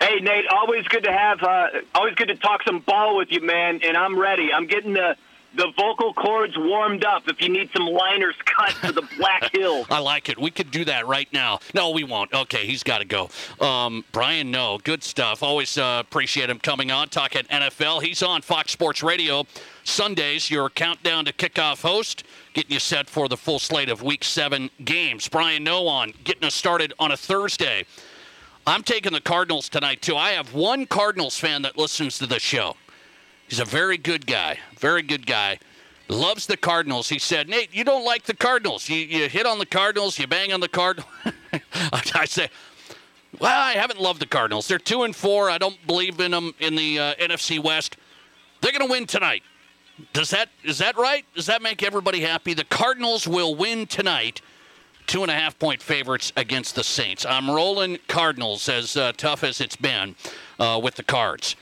Hey, Nate, always good to talk some ball with you, man, and I'm ready. I'm getting the vocal cords warmed up if you need some liners cut to the Black Hills. I like it. We could do that right now. No, we won't. Okay, he's got to go. Brian Noe, good stuff. Always appreciate him coming on, talking NFL. He's on Fox Sports Radio. Sundays, your Countdown to Kickoff host, getting you set for the full slate of Week 7 games. Brian Noe on, getting us started on a Thursday. I'm taking the Cardinals tonight, too. I have one Cardinals fan that listens to the show. He's a very good guy, Loves the Cardinals. He said, Nate, you don't like the Cardinals. You hit on the Cardinals, you bang on the Cardinals. I say, Well, I haven't loved the Cardinals. They're 2-4. I don't believe in them in the NFC West. They're going to win tonight. Is that right? Does that make everybody happy? The Cardinals will win tonight. 2.5-point favorites against the Saints. I'm rolling Cardinals, as tough as it's been with the Cards.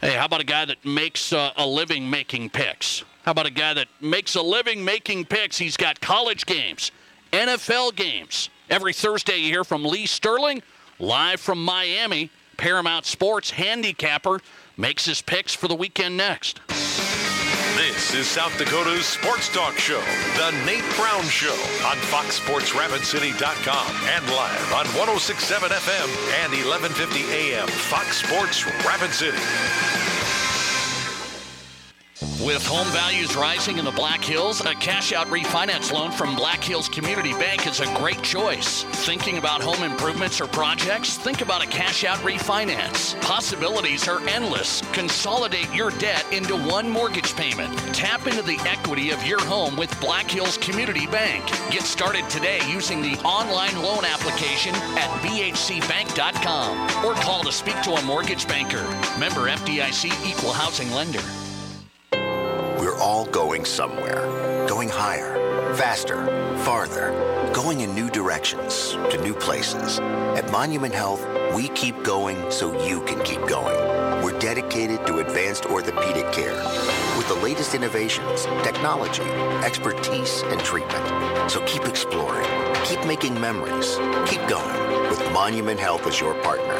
Hey, how about a guy that makes a living making picks? How about a guy that makes a living making picks? He's got college games, NFL games. Every Thursday you hear from Lee Sterling, live from Miami. Paramount Sports handicapper makes his picks for the weekend next. This is South Dakota's sports talk show, The Nate Brown Show, on FoxSportsRapidCity.com and live on 106.7 FM and 1150 AM, Fox Sports Rapid City. With home values rising in the Black Hills, a cash-out refinance loan from Black Hills Community Bank is a great choice. Thinking about home improvements or projects? Think about a cash-out refinance. Possibilities are endless. Consolidate your debt into one mortgage payment. Tap into the equity of your home with Black Hills Community Bank. Get started today using the online loan application at bhcbank.com or call to speak to a mortgage banker. Member FDIC Equal Housing Lender. We're all going somewhere, going higher, faster, farther, going in new directions, to new places. At Monument Health, we keep going so you can keep going. We're dedicated to advanced orthopedic care with the latest innovations, technology, expertise, and treatment. So keep exploring, keep making memories, keep going with Monument Health as your partner.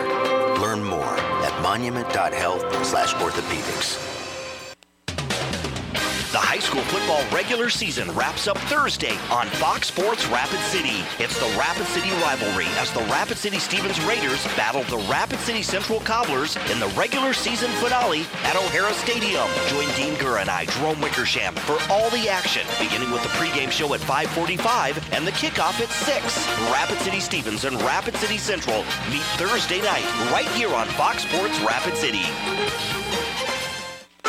Learn more at monument.health/orthopedics. The high school football regular season wraps up Thursday on Fox Sports Rapid City. It's the Rapid City rivalry as the Rapid City Stevens Raiders battle the Rapid City Central Cobblers in the regular season finale at O'Hara Stadium. Join Dean Gurr and I, Jerome Wickersham, for all the action, beginning with the pregame show at 5:45 and the kickoff at 6. Rapid City Stevens and Rapid City Central meet Thursday night right here on Fox Sports Rapid City.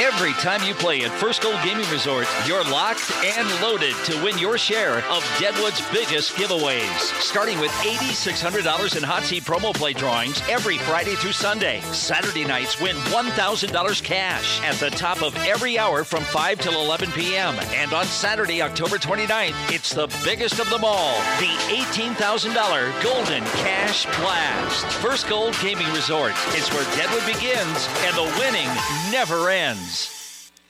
Every time you play at First Gold Gaming Resort, you're locked and loaded to win your share of Deadwood's biggest giveaways. Starting with $8,600 in hot seat promo play drawings every Friday through Sunday. Saturday nights win $1,000 cash at the top of every hour from 5 till 11 p.m. And on Saturday, October 29th, it's the biggest of them all, the $18,000 Golden Cash Blast. First Gold Gaming Resort is where Deadwood begins and the winning never ends.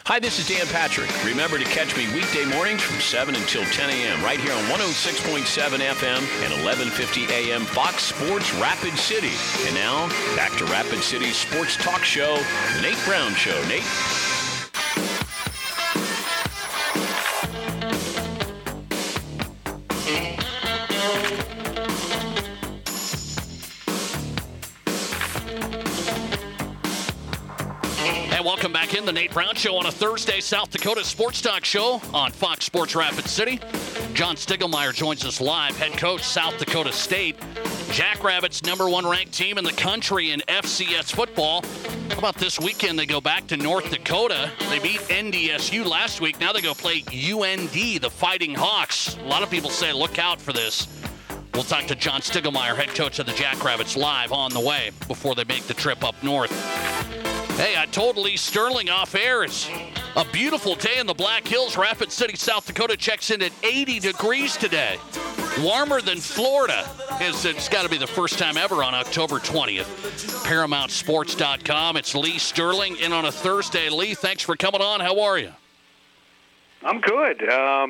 Hi, this is Dan Patrick. Remember to catch me weekday mornings from 7 until 10 a.m. right here on 106.7 FM and 1150 a.m. Fox Sports Rapid City. And now, back to Rapid City's sports talk show, The Nate Brown Show. Nate? Welcome back in the Nate Brown Show on a Thursday, South Dakota sports talk show on Fox Sports Rapid City. John Stiegelmeier joins us live, head coach, South Dakota State. Jackrabbits, #1 ranked team in the country in FCS football. How about this weekend they go back to North Dakota? They beat NDSU last week. Now they go play UND, the Fighting Hawks. A lot of people say, look out for this. We'll talk to John Stiegelmeier, head coach of the Jackrabbits, live on the way before they make the trip up north. Hey, I told Lee Sterling off air, it's a beautiful day in the Black Hills. Rapid City, South Dakota checks in at 80 degrees today. Warmer than Florida. It's got to be the first time ever on October 20th. ParamountSports.com. It's Lee Sterling in on a Thursday. Lee, thanks for coming on. How are you? I'm good. Yeah,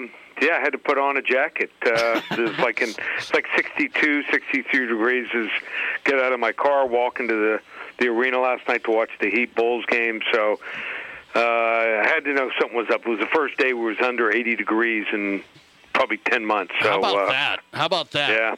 I had to put on a jacket. It's like 62, 63 degrees. Get out of my car, walk into the arena last night to watch the Heat Bulls game, so I had to know something was up. It was the first day we was under 80 degrees in probably 10 months. So, How about that? Yeah.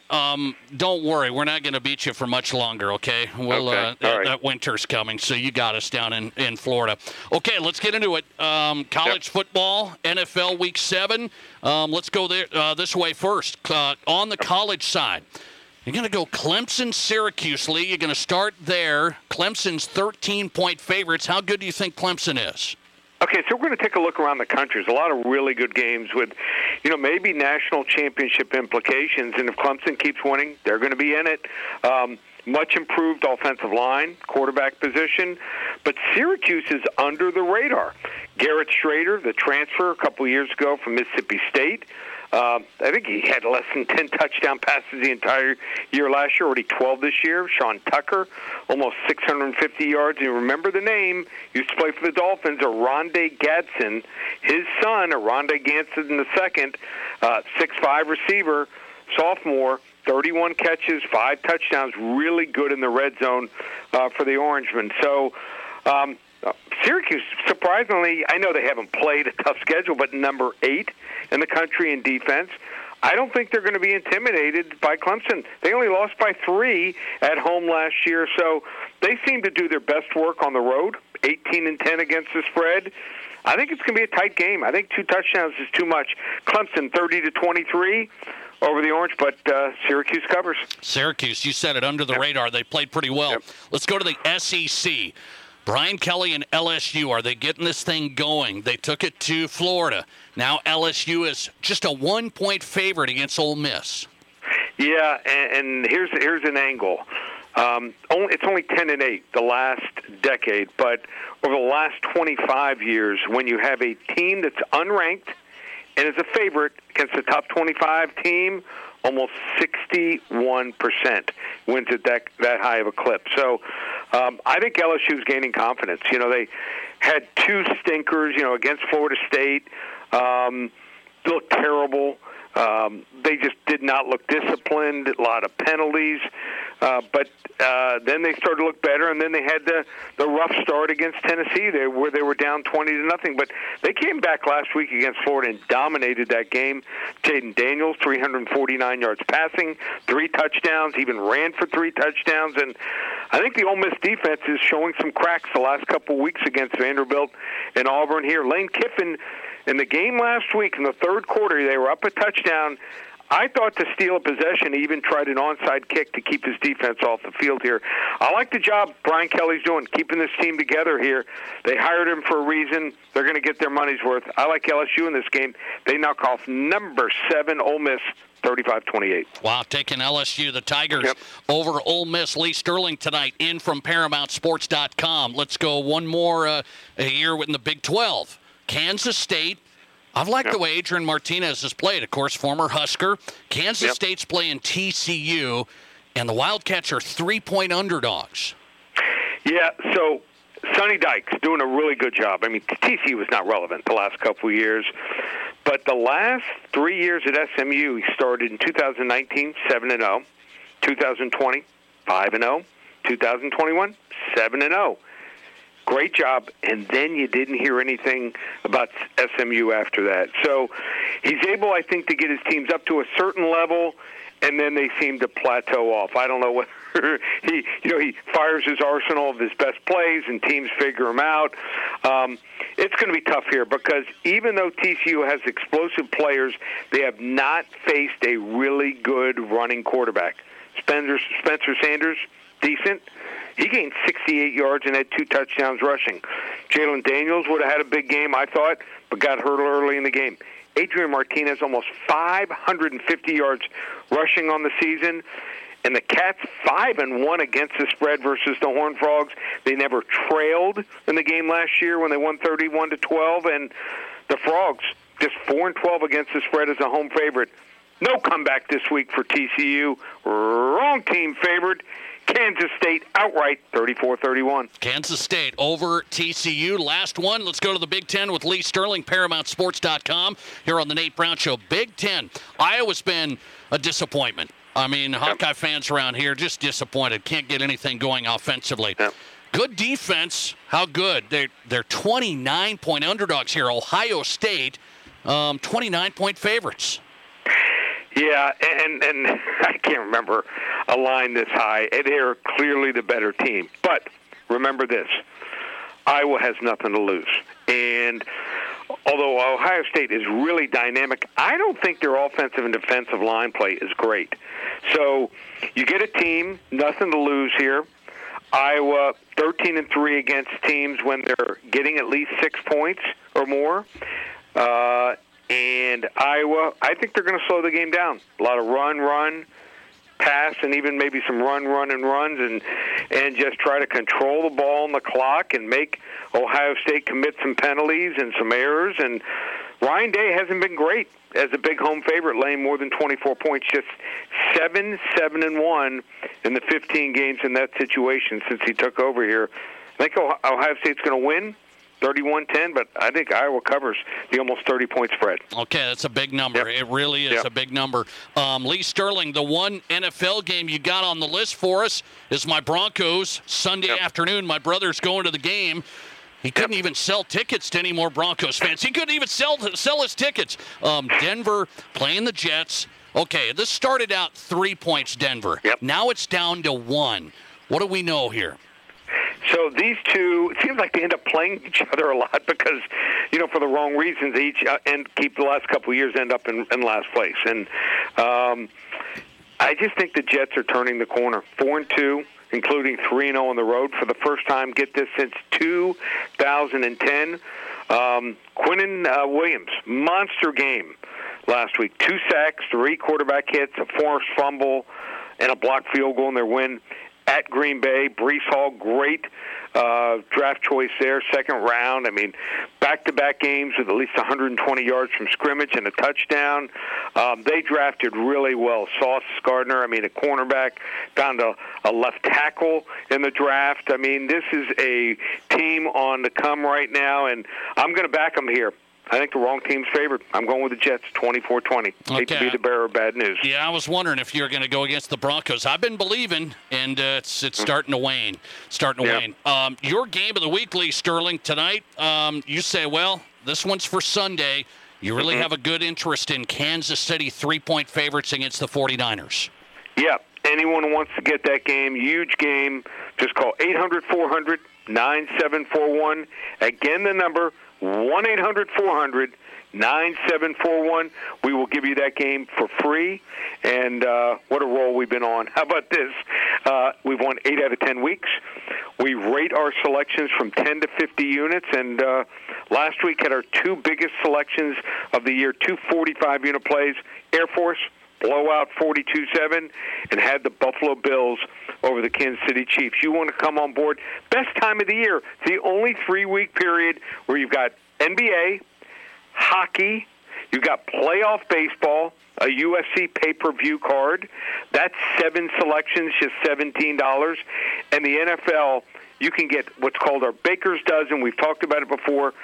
Don't worry, we're not going to beat you for much longer, okay? All right. That winter's coming, so you got us down in Florida. Okay, let's get into it. College football, NFL Week 7. Let's go there this way first. On the college side, you're going to go Clemson, Syracuse, Lee. You're going to start there. Clemson's 13-point favorites. How good do you think Clemson is? Okay, so we're going to take a look around the country. There's a lot of really good games with, maybe national championship implications. And if Clemson keeps winning, they're going to be in it. much improved offensive line, quarterback position, but Syracuse is under the radar. Garrett Schrader, the transfer a couple years ago from Mississippi State, I think he had less than 10 touchdown passes the entire year last year, already 12 this year. Sean Tucker, almost 650 yards. And remember the name, used to play for the Dolphins, Arondé Gadsden. His son, Arondé Gadsden II, 6'5 receiver, sophomore, 31 catches, 5 touchdowns, really good in the red zone for the Orangemen. So, Syracuse, surprisingly, I know they haven't played a tough schedule, but number 8 in the country in defense. I don't think they're going to be intimidated by Clemson. They only lost by 3 at home last year, so they seem to do their best work on the road, 18-10 against the spread. I think it's going to be a tight game. I think 2 touchdowns is too much. Clemson, 30-23. Over the Orange, but Syracuse covers. Syracuse, you said it, under the radar. They played pretty well. Yep. Let's go to the SEC. Brian Kelly and LSU, are they getting this thing going? They took it to Florida. Now LSU is just a 1-point favorite against Ole Miss. Yeah, and here's an angle. It's only 10-8 the last decade, but over the last 25 years, when you have a team that's unranked, and as a favorite against the top 25 team, almost 61% wins at that high of a clip. So I think LSU's gaining confidence. You know, they had 2 stinkers, you know, against Florida State. Looked terrible. They just did not look disciplined, a lot of penalties. But then they started to look better, and then they had the rough start against Tennessee where they were down 20-0. But they came back last week against Florida and dominated that game. Jaden Daniels, 349 yards passing, 3 touchdowns, even ran for 3 touchdowns. And I think the Ole Miss defense is showing some cracks the last couple weeks against Vanderbilt and Auburn here. Lane Kiffin, in the game last week, in the third quarter, they were up a touchdown. I thought to steal a possession, he even tried an onside kick to keep his defense off the field here. I like the job Brian Kelly's doing, keeping this team together here. They hired him for a reason. They're going to get their money's worth. I like LSU in this game. They knock off number 7 Ole Miss, 35-28. Wow, taking LSU, the Tigers, over Ole Miss. Lee Sterling tonight in from ParamountSports.com. Let's go one more year in the Big 12. Kansas State. I've liked the way Adrian Martinez has played. Of course, former Husker. Kansas State's playing TCU, and the Wildcats are 3-point underdogs. Yeah, so Sonny Dykes doing a really good job. I mean, TCU was not relevant the last couple of years. But the last 3 years at SMU, he started in 2019, 7-0. 2020, 5-0. 2021, 7-0. Great job, and then you didn't hear anything about SMU after that. So he's able, I think, to get his teams up to a certain level, and then they seem to plateau off. I don't know whether he fires his arsenal of his best plays and teams figure him out. It's going to be tough here because even though TCU has explosive players, they have not faced a really good running quarterback. Spencer Sanders, decent. He gained 68 yards and had 2 touchdowns rushing. Jalen Daniels would have had a big game, I thought, but got hurt early in the game. Adrian Martinez, almost 550 yards rushing on the season. And the Cats, 5-1 against the spread versus the Horned Frogs. They never trailed in the game last year when they won 31-12. And the Frogs, just 4-12 against the spread as a home favorite. No comeback this week for TCU. Wrong team favored. Kansas State outright, 34-31. Kansas State over TCU. Last one. Let's go to the Big Ten with Lee Sterling, ParamountSports.com, here on the Nate Brown Show. Big Ten. Iowa's been a disappointment. I mean, Hawkeye fans around here just disappointed. Can't get anything going offensively. Yep. Good defense. How good? They're 29-point underdogs here. Ohio State, 29-point favorites. Yeah, and I can't remember a line this high. They are clearly the better team. But remember this, Iowa has nothing to lose. And although Ohio State is really dynamic, I don't think their offensive and defensive line play is great. So you get a team, nothing to lose here. Iowa, 13-3 against teams when they're getting at least 6 points or more. And Iowa, I think they're going to slow the game down. A lot of run. pass and even maybe some runs, and just try to control the ball and the clock and make Ohio State commit some penalties and some errors. And Ryan Day hasn't been great as a big home favorite, laying more than 24 points, just 7-1 in the 15 games in that situation since he took over here. I think Ohio State's going to win 31-10, but I think Iowa covers the almost 30-point spread. Okay, that's a big number. Yep. It really is a big number. Lee Sterling, the one NFL game you got on the list for us is my Broncos Sunday afternoon. My brother's going to the game. He couldn't even sell tickets to any more Broncos fans. He couldn't even sell his tickets. Denver playing the Jets. Okay, this started out 3 points Denver. Yep. Now it's down to 1. What do we know here? So these two, it seems like they end up playing each other a lot because, you know, for the wrong reasons, they each the last couple of years end up in last place. And I just think the Jets are turning the corner. 4-2, including 3-0 on the road for the first time, get this, since 2010. Quinnen Williams, monster game last week. 2 sacks, 3 quarterback hits, a forced fumble, and a blocked field goal in their win. At Green Bay, Breece Hall, great draft choice there, second round. I mean, back-to-back games with at least 120 yards from scrimmage and a touchdown. They drafted really well. Sauce Gardner, I mean, a cornerback, found a left tackle in the draft. I mean, this is a team on the come right now, and I'm going to back them here. I think the wrong team's favored. I'm going with the Jets, 24-20. Okay. Hate to be the bearer of bad news. Yeah, I was wondering if you were going to go against the Broncos. I've been believing, and it's starting to wane. Your game of the week, Lee Sterling, tonight, you say, well, this one's for Sunday. You really have a good interest in Kansas City, 3-point favorites against the 49ers. Yeah, anyone who wants to get that game, huge game, just call 800-400-9741. Again, the number 1-800-400-9741. We will give you that game for free. And what a roll we've been on. How about this? We've won 8 out of 10 weeks. We rate our selections from 10 to 50 units. And last week had our 2 biggest selections of the year, 2 45-unit plays, Air Force, blowout 42-7, and had the Buffalo Bills over the Kansas City Chiefs. You want to come on board. Best time of the year. The only 3-week period where you've got NBA, hockey, you've got playoff baseball, a UFC pay-per-view card. That's 7 selections, just $17. And the NFL, you can get what's called our Baker's Dozen. We've talked about it before.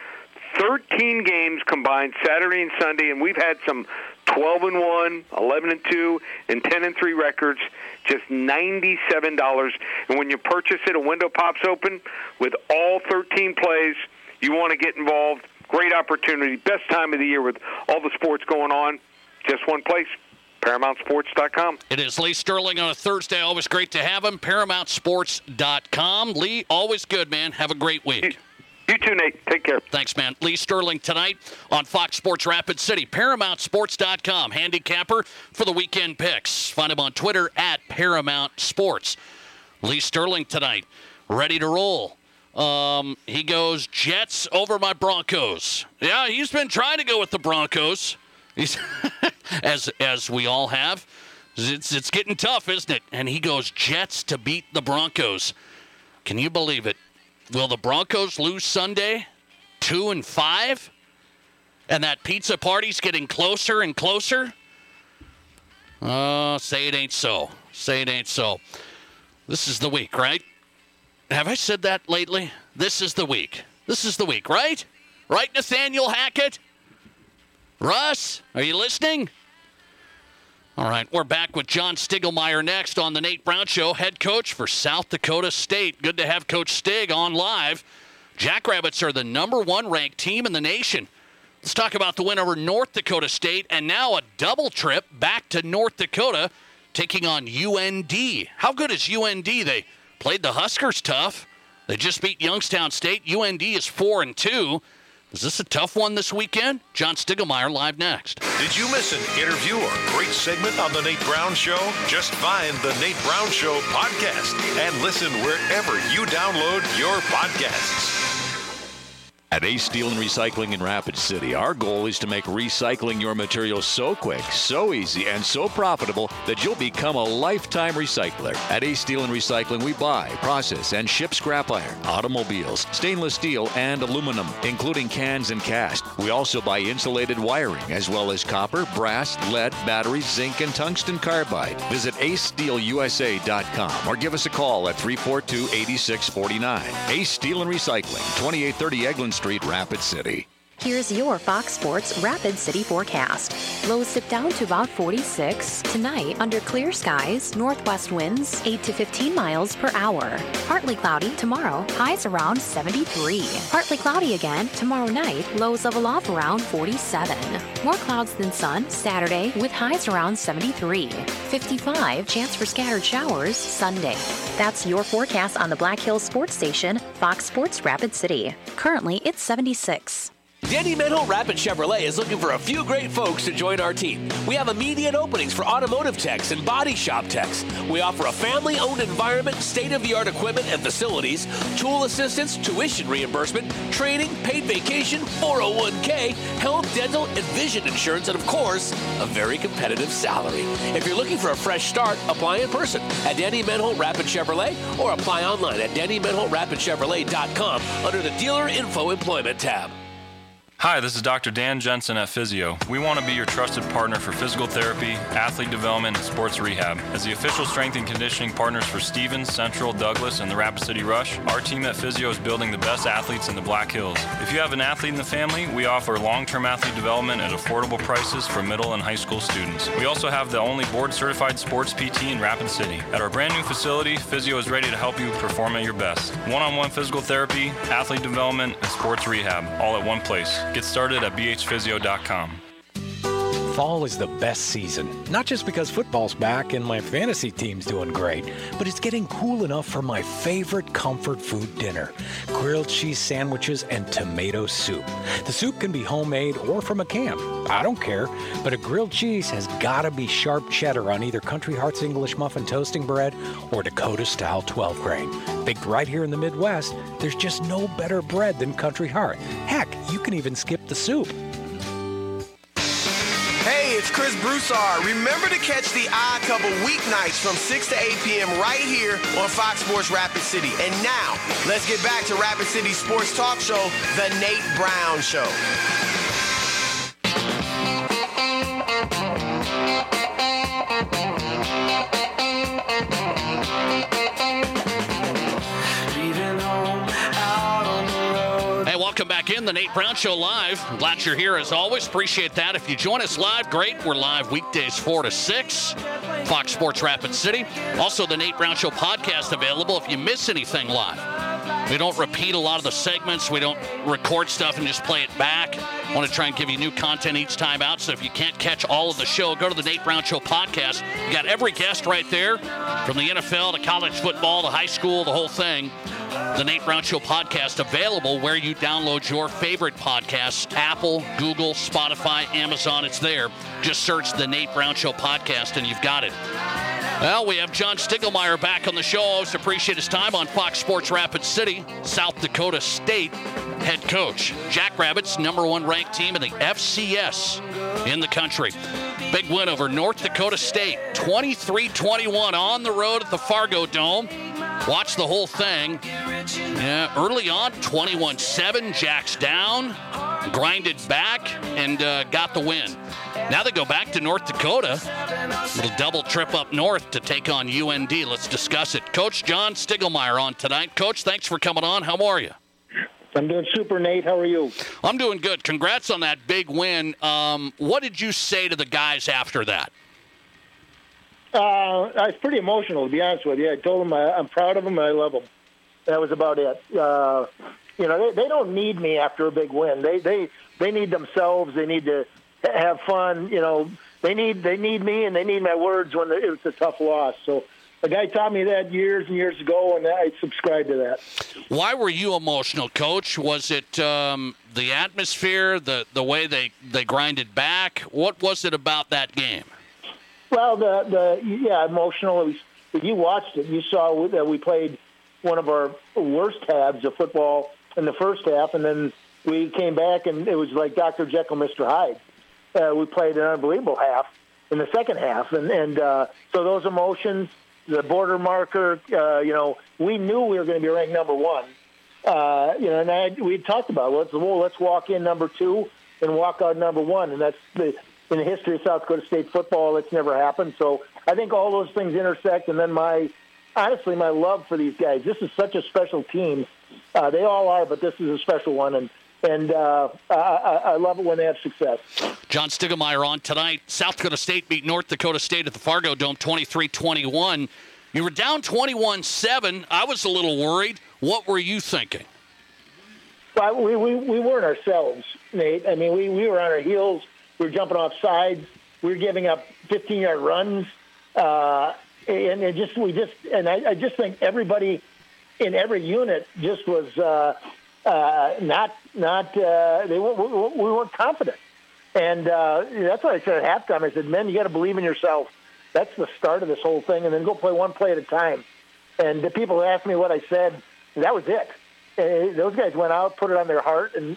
13 games combined Saturday and Sunday, and we've had some 12-1, 11-2, and 10-3 records, just $97. And when you purchase it, a window pops open with all 13 plays. You want to get involved. Great opportunity. Best time of the year with all the sports going on. Just one place. ParamountSports.com. It is Lee Sterling on a Thursday. Always great to have him. ParamountSports.com. Lee, always good, man. Have a great week. You too, Nate. Take care. Thanks, man. Lee Sterling tonight on Fox Sports Rapid City. ParamountSports.com. Handicapper for the weekend picks. Find him on Twitter at Paramount Sports. Lee Sterling tonight, ready to roll. He goes Jets over my Broncos. Yeah, he's been trying to go with the Broncos, as we all have. It's getting tough, isn't it? And he goes Jets to beat the Broncos. Can you believe it? Will the Broncos lose Sunday, 2-5? And that pizza party's getting closer and closer? Say it ain't so. Say it ain't so. This is the week, right? Have I said that lately? This is the week. This is the week, right? Right, Nathaniel Hackett? Russ, are you listening? All right, we're back with John Stiegelmeier next on the Nate Brown Show, head coach for South Dakota State. Good to have Coach Stig on live. Jackrabbits are the number 1 ranked team in the nation. Let's talk about the win over North Dakota State, and now a double trip back to North Dakota, taking on UND. How good is UND? They played the Huskers tough. They just beat Youngstown State. UND is 4-2. Is this a tough one this weekend? John Stiegelmeier live next. Did you miss an interview or great segment on The Nate Brown Show? Just find The Nate Brown Show podcast and listen wherever you download your podcasts. At Ace Steel and Recycling in Rapid City, our goal is to make recycling your material so quick, so easy, and so profitable that you'll become a lifetime recycler. At Ace Steel and Recycling, we buy, process, and ship scrap iron, automobiles, stainless steel, and aluminum, including cans and cast. We also buy insulated wiring, as well as copper, brass, lead, batteries, zinc, and tungsten carbide. Visit aceSteelUSA.com or give us a call at 342-8649. Ace Steel and Recycling, 2830 Eglin Street, Rapid City. Here's your Fox Sports Rapid City forecast. Lows dip down to about 46 tonight under clear skies, northwest winds 8 to 15 miles per hour. Partly cloudy tomorrow, highs around 73. Partly cloudy again tomorrow night, lows level off around 47. More clouds than sun Saturday with highs around 73. 55 chance for scattered showers Sunday. That's your forecast on the Black Hills Sports Station, Fox Sports Rapid City. Currently, it's 76. Denny Mental Rapid Chevrolet is looking for a few great folks to join our team. We have immediate openings for automotive techs and body shop techs. We offer a family-owned environment, state-of-the-art equipment and facilities, tool assistance, tuition reimbursement, training, paid vacation, 401k, health, dental, and vision insurance, and of course, a very competitive salary. If you're looking for a fresh start, apply in person at Denny Mental Rapid Chevrolet or apply online at DennyMentalRapidChevrolet.com under the Dealer Info Employment tab. Hi, this is Dr. Dan Jensen at Physio. We want to be your trusted partner for physical therapy, athlete development, and sports rehab. As the official strength and conditioning partners for Stevens, Central, Douglas, and the Rapid City Rush, our team at Physio is building the best athletes in the Black Hills. If you have an athlete in the family, we offer long-term athlete development at affordable prices for middle and high school students. We also have the only board-certified sports PT in Rapid City. At our brand new facility, Physio is ready to help you perform at your best. One-on-one physical therapy, athlete development, and sports rehab, all at one place. Get started at bhphysio.com. Fall is the best season, not just because football's back and my fantasy team's doing great, but it's getting cool enough for my favorite comfort food dinner, grilled cheese sandwiches and tomato soup. The soup can be homemade or from a can. I don't care, but a grilled cheese has got to be sharp cheddar on either Country Hearts English Muffin Toasting Bread or Dakota-style 12-grain. Baked right here in the Midwest, there's just no better bread than Country Heart. Heck, you can even skip the soup. It's Chris Broussard. Remember to catch the Odd Couple weeknights from 6 to 8 p.m. right here on Fox Sports Rapid City. And now, let's get back to Rapid City Sports Talk Show, The Nate Brown Show. The Nate Brown Show live. I'm glad you're here as always. Appreciate that. If you join us live, great. We're live weekdays 4 to 6, Fox Sports Rapid City. Also, the Nate Brown Show podcast available if you miss anything live. We don't repeat a lot of the segments. We don't record stuff and just play it back. I want to try and give you new content each time out, so if you can't catch all of the show, go to the Nate Brown Show podcast. You got every guest right there, from the NFL to college football to high school, the whole thing. The Nate Brown Show podcast available where you download your favorite podcasts, Apple, Google, Spotify, Amazon. It's there. Just search the Nate Brown Show podcast and you've got it. Well, we have John Stiegelmeier back on the show. Always appreciate his time on Fox Sports Rapid City, South Dakota State head coach. Jackrabbits, #1 ranked team in the FCS in the country. Big win over North Dakota State, 23-21 on the road at the Fargo Dome. Watch the whole thing. Yeah, early on, 21-7, Jacks down, grinded back, and got the win. Now they go back to North Dakota. Little double trip up north to take on UND. Let's discuss it. Coach John Stiegelmeier on tonight. Coach, thanks for coming on. How are you? I'm doing super, Nate. How are you? I'm doing good. Congrats on that big win. What did you say to the guys after that? I was pretty emotional, to be honest with you. I told them I'm proud of them and I love them. That was about it. They don't need me after a big win. They need themselves. They need to have fun. You know, they need me and they need my words when it's a tough loss. So a guy taught me that years and years ago, and I subscribed to that. Why were you emotional, Coach? Was it the atmosphere, the way they grinded back? What was it about that game? Well, emotional. You watched it. You saw that we played one of our worst halves of football in the first half, and then we came back, and it was like Dr. Jekyll, Mr. Hyde. We played an unbelievable half in the second half. And so those emotions, the border marker, we knew we were going to be ranked number one. We talked about, let's walk in number two and walk out number one. And that's in the history of South Dakota State football, it's never happened. So I think all those things intersect. And then honestly, my love for these guys. This is such a special team. They all are, but this is a special one. And I love it when they have success. John Stiegelmeier on tonight. South Dakota State beat North Dakota State at the Fargo Dome 23-21. You were down 21-7. I was a little worried. What were you thinking? Well, we weren't ourselves, Nate. I mean, we were on our heels. We were jumping off sides. We were giving up 15-yard runs. I just think everybody in every unit just was we weren't confident. And that's what I said at halftime. I said, men, you got to believe in yourself. That's the start of this whole thing, and then go play one play at a time. And the people who asked me what I said, that was it. And those guys went out, put it on their heart, and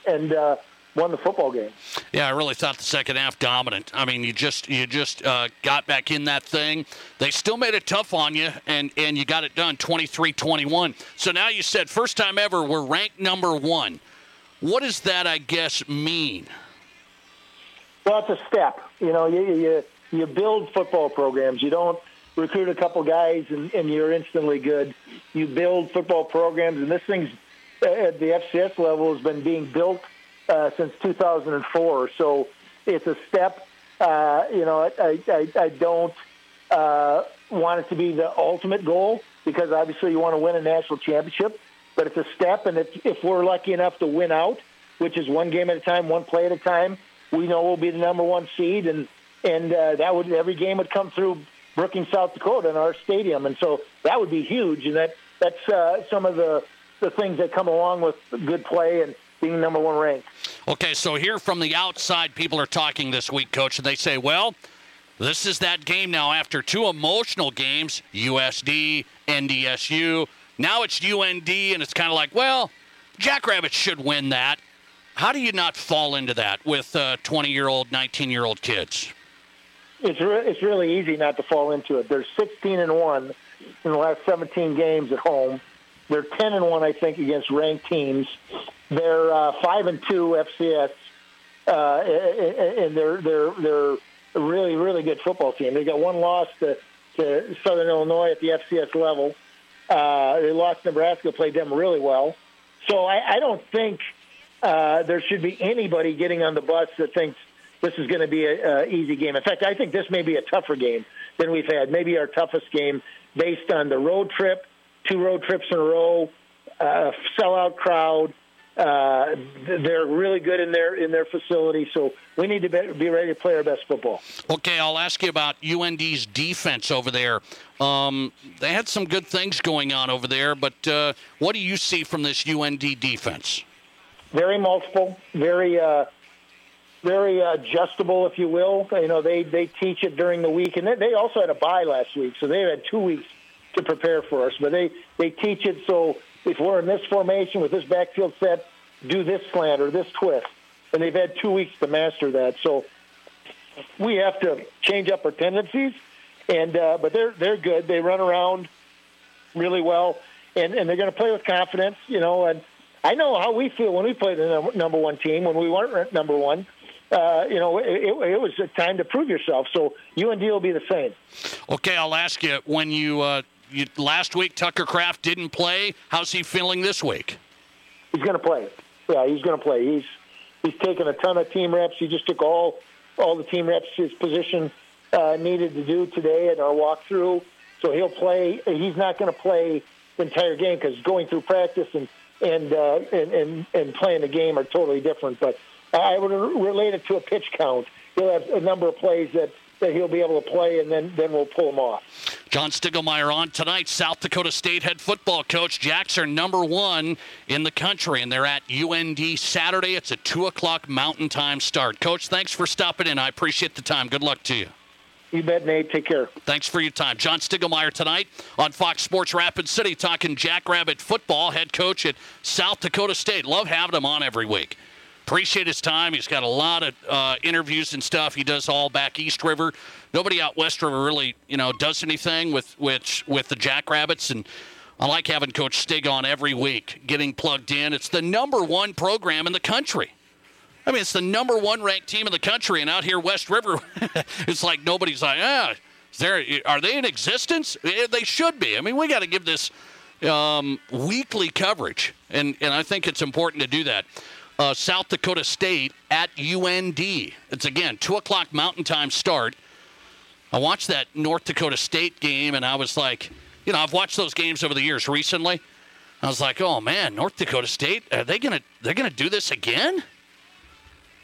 won the football game. Yeah, I really thought the second half dominant. I mean, you just got back in that thing. They still made it tough on you, and you got it done, 23-21. So now you said, first time ever, we're ranked number one. What does that, I guess, mean? Well, it's a step. You build football programs. You don't recruit a couple guys and you're instantly good. You build football programs, and this thing's at the FCS level has been being built since 2004. So it's a step. I don't want it to be the ultimate goal, because obviously you want to win a national championship, but it's a step. And if we're lucky enough to win out, which is one game at a time, one play at a time, we know we'll be the number one seed, and that would, every game would come through Brookings, South Dakota, in our stadium, and so that would be huge. And that's some of the things that come along with good play and being number one ranked. Okay, so here from the outside, people are talking this week, Coach, and they say, well, this is that game now after two emotional games, USD, NDSU. Now it's UND, and it's kind of like, well, Jackrabbits should win that. How do you not fall into that with 20-year-old, 19-year-old kids? It's really easy not to fall into it. They're 16-1 in the last 17 games at home. They're 10-1, I think, against ranked teams. They're 5-2 FCS, and they're a really, really good football team. They got one loss to Southern Illinois at the FCS level. They lost Nebraska, played them really well. So I don't think there should be anybody getting on the bus that thinks this is going to be an easy game. In fact, I think this may be a tougher game than we've had, maybe our toughest game, based on the road trip, 2 road trips in a row, sellout crowd. They're really good in their facility, so we need to be ready to play our best football. Okay, I'll ask you about UND's defense over there. They had some good things going on over there, but what do you see from this UND defense? Very multiple, very adjustable, if you will. They teach it during the week, and they also had a bye last week, so they had 2 weeks to prepare for us. But they teach it, so if we're in this formation with this backfield set, do this slant or this twist. And they've had 2 weeks to master that. So we have to change up our tendencies, but they're good. They run around really well, and they're going to play with confidence, and I know how we feel when we played the number one team, when we weren't number one. It was a time to prove yourself. So UND will be the same. Okay, I'll ask you, when you last week Tucker Kraft didn't play, how's he feeling this week? He's going to play. Yeah, he's going to play. He's taken a ton of team reps. He just took all the team reps his position needed to do today at our walkthrough. So he'll play. He's not going to play the entire game, because going through practice and playing the game are totally different. But I would relate it to a pitch count. He'll have a number of plays that he'll be able to play, and then we'll pull him off. John Stiegelmeier on tonight. South Dakota State head football coach. Jacks are number one in the country, and they're at UND Saturday. It's a 2 o'clock Mountain Time start. Coach, thanks for stopping in. I appreciate the time. Good luck to you. You bet, Nate. Take care. Thanks for your time. John Stiegelmeier tonight on Fox Sports Rapid City, talking Jackrabbit football, head coach at South Dakota State. Love having him on every week. Appreciate his time. He's got a lot of interviews and stuff. He does all back East River. Nobody out West River really, does anything with the Jackrabbits. And I like having Coach Stig on every week, getting plugged in. It's the number one program in the country. I mean, it's the number one ranked team in the country. And out here West River, it's like nobody's like, are they in existence? They should be. I mean, we got to give this weekly coverage. And I think it's important to do that. South Dakota State at UND. It's, again, 2 o'clock Mountain Time start. I watched that North Dakota State game, and I was like, I've watched those games over the years recently. I was like, oh, man, North Dakota State, they're gonna do this again?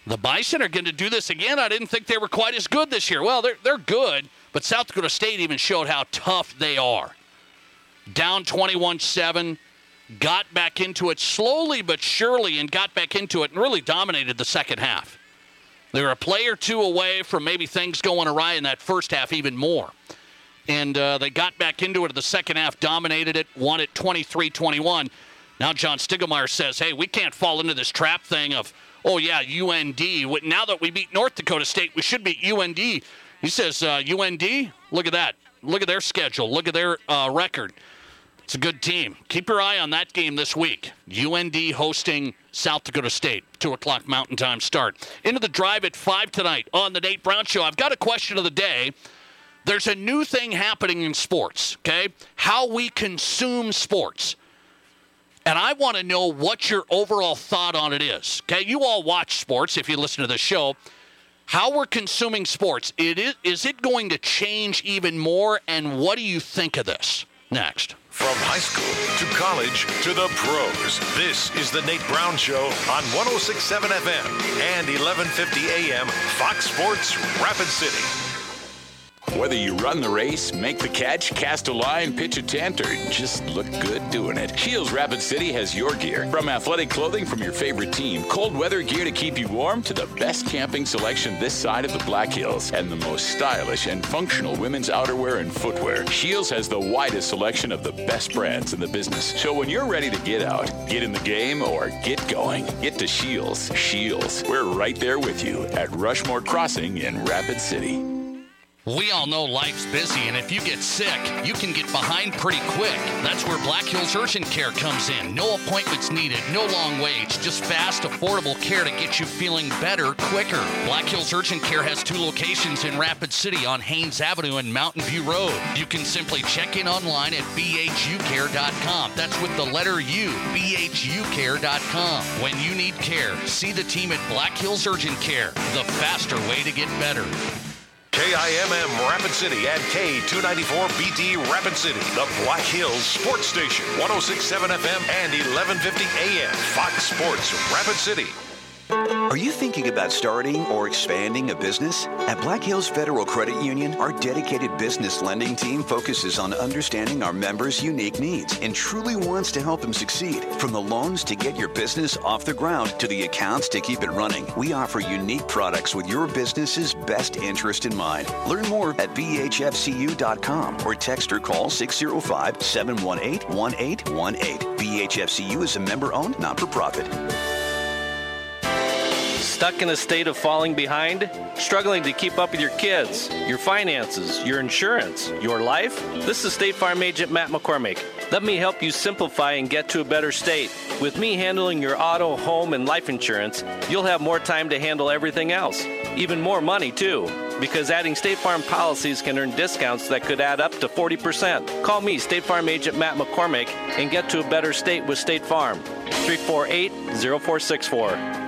The Bison are going to do this again? I didn't think they were quite as good this year. Well, they're good, but South Dakota State even showed how tough they are. Down 21-7. Got back into it slowly but surely and got back into it and really dominated the second half. They were a play or two away from maybe things going awry in that first half even more. And they got back into it in the second half, dominated it, won it 23-21. Now John Stiegelmeier says, hey, we can't fall into this trap thing of, UND. Now that we beat North Dakota State, we should beat UND. He says, UND, look at that. Look at their schedule. Look at their record. It's a good team. Keep your eye on that game this week. UND hosting South Dakota State, 2 o'clock Mountain Time start. Into the drive at 5 tonight on the Nate Brown Show. I've got a question of the day. There's a new thing happening in sports, okay? How we consume sports. And I want to know what your overall thought on it is, okay? You all watch sports if you listen to the show. How we're consuming sports, is it going to change even more? And what do you think of this? Next. From high school to college to the pros, this is the Nate Brown Show on 106.7 FM and 1150 AM, Fox Sports Rapid City. Whether you run the race, make the catch, cast a line, pitch a tent, or just look good doing it, Shields Rapid City has your gear. From athletic clothing from your favorite team, cold weather gear to keep you warm, to the best camping selection this side of the Black Hills, and the most stylish and functional women's outerwear and footwear, Shields has the widest selection of the best brands in the business. So when you're ready to get out, get in the game, or get going, get to Shields. Shields, we're right there with you at Rushmore Crossing in Rapid City. We all know life's busy, and if you get sick, you can get behind pretty quick. That's where Black Hills Urgent Care comes in. No appointments needed, no long waits, just fast, affordable care to get you feeling better quicker. Black Hills Urgent Care has 2 locations in Rapid City on Haines Avenue and Mountain View Road. You can simply check in online at bhucare.com. That's with the letter U, bhucare.com. When you need care, see the team at Black Hills Urgent Care, the faster way to get better. KIMM Rapid City and K294BT Rapid City, the Black Hills Sports Station, 106.7 FM and 1150 AM, Fox Sports Rapid City. Are you thinking about starting or expanding a business? At Black Hills Federal Credit Union, our dedicated business lending team focuses on understanding our members' unique needs and truly wants to help them succeed. From the loans to get your business off the ground to the accounts to keep it running, we offer unique products with your business's best interest in mind. Learn more at bhfcu.com or text or call 605-718-1818. BHFCU is a member-owned, not-for-profit. Stuck in a state of falling behind? Struggling to keep up with your kids, your finances, your insurance, your life? This is State Farm Agent Matt McCormick. Let me help you simplify and get to a better state. With me handling your auto, home, and life insurance, you'll have more time to handle everything else. Even more money, too, because adding State Farm policies can earn discounts that could add up to 40%. Call me, State Farm Agent Matt McCormick, and get to a better state with State Farm. 348-0464.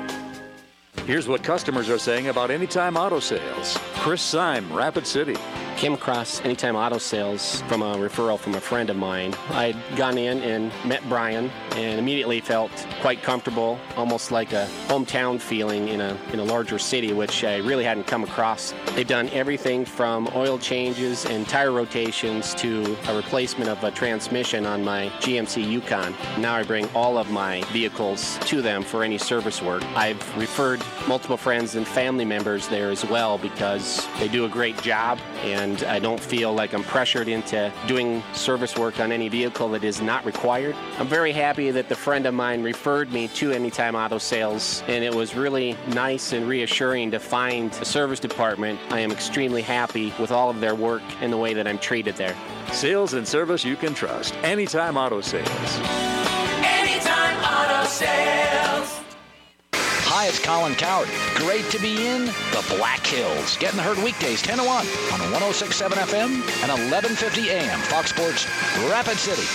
Here's what customers are saying about Anytime Auto Sales. Chris Syme, Rapid City. Came across Anytime Auto Sales from a referral from a friend of mine. I'd gone in and met Brian and immediately felt quite comfortable, almost like a hometown feeling in a larger city, which I really hadn't come across. They've done everything from oil changes and tire rotations to a replacement of a transmission on my GMC Yukon. Now I bring all of my vehicles to them for any service work. I've referred multiple friends and family members there as well because they do a great job, and and I don't feel like I'm pressured into doing service work on any vehicle that is not required. I'm very happy that the friend of mine referred me to Anytime Auto Sales, and it was really nice and reassuring to find a service department. I am extremely happy with all of their work and the way that I'm treated there. Sales and service you can trust. Anytime Auto Sales. Anytime Auto Sales. Hi, it's Colin Coward. Great to be in the Black Hills. Get in the herd weekdays 10 to 1 on 106.7 FM and 11:50 AM. Fox Sports Rapid City.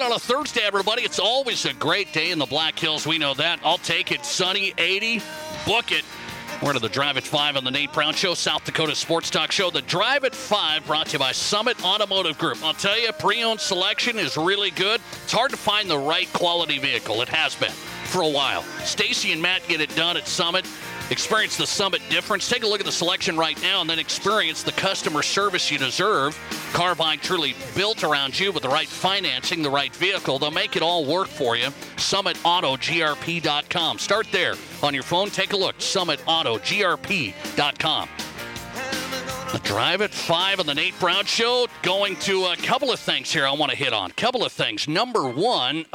On a Thursday, everybody. It's always a great day in the Black Hills. We know that. I'll take it. Sunny, 80. Book it. We're to The Drive at 5 on the Nate Brown Show, South Dakota Sports Talk Show. The Drive at 5 brought to you by Summit Automotive Group. I'll tell you, pre-owned selection is really good. It's hard to find the right quality vehicle. It has been for a while. Stacy and Matt get it done at Summit. Experience the Summit difference. Take a look at the selection right now and then experience the customer service you deserve. Car buying truly built around you with the right financing, the right vehicle. They'll make it all work for you. SummitAutoGRP.com. Start there on your phone. Take a look. SummitAutoGRP.com. The Drive at 5 on the Nate Brown Show. Going to a couple of things here I want to hit on. Couple of things. Number one,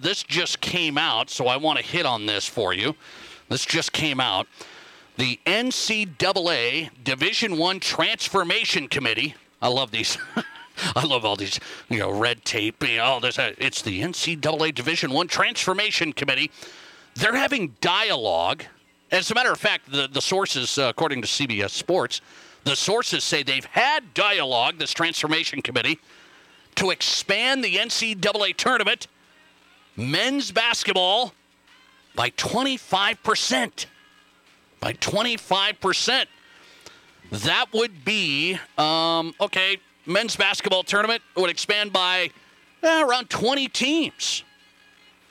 this just came out, so I want to hit on this for you. This just came out. The NCAA Division I Transformation Committee. I love these. I love all these, red tape. All this. It's the NCAA Division I Transformation Committee. They're having dialogue. As a matter of fact, the sources, according to CBS Sports, the sources say they've had dialogue, this Transformation Committee, to expand the NCAA tournament, men's basketball, by 25%. By 25%. That would be, men's basketball tournament would expand by around 20 teams.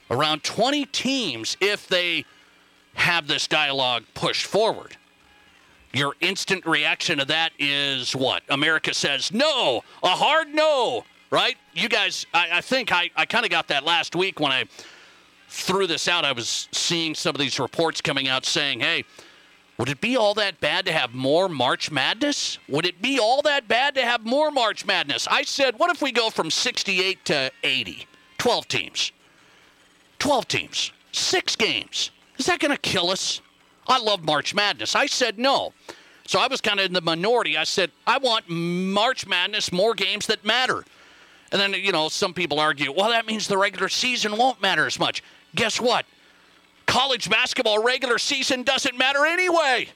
Around 20 teams if they have this dialogue pushed forward. Your instant reaction to that is what? America says no, a hard no, right? You guys, I think I kind of got that last week when I threw this out. I was seeing some of these reports coming out saying, hey, would it be all that bad to have more March Madness? Would it be all that bad to have more March Madness? I said, what if we go from 68 to 80? 12 teams. 12 teams. 6 games. Is that going to kill us? I love March Madness. I said no. So I was kind of in the minority. I said, I want March Madness, more games that matter. And then, some people argue, well, that means the regular season won't matter as much. Guess what? College basketball regular season doesn't matter anyway.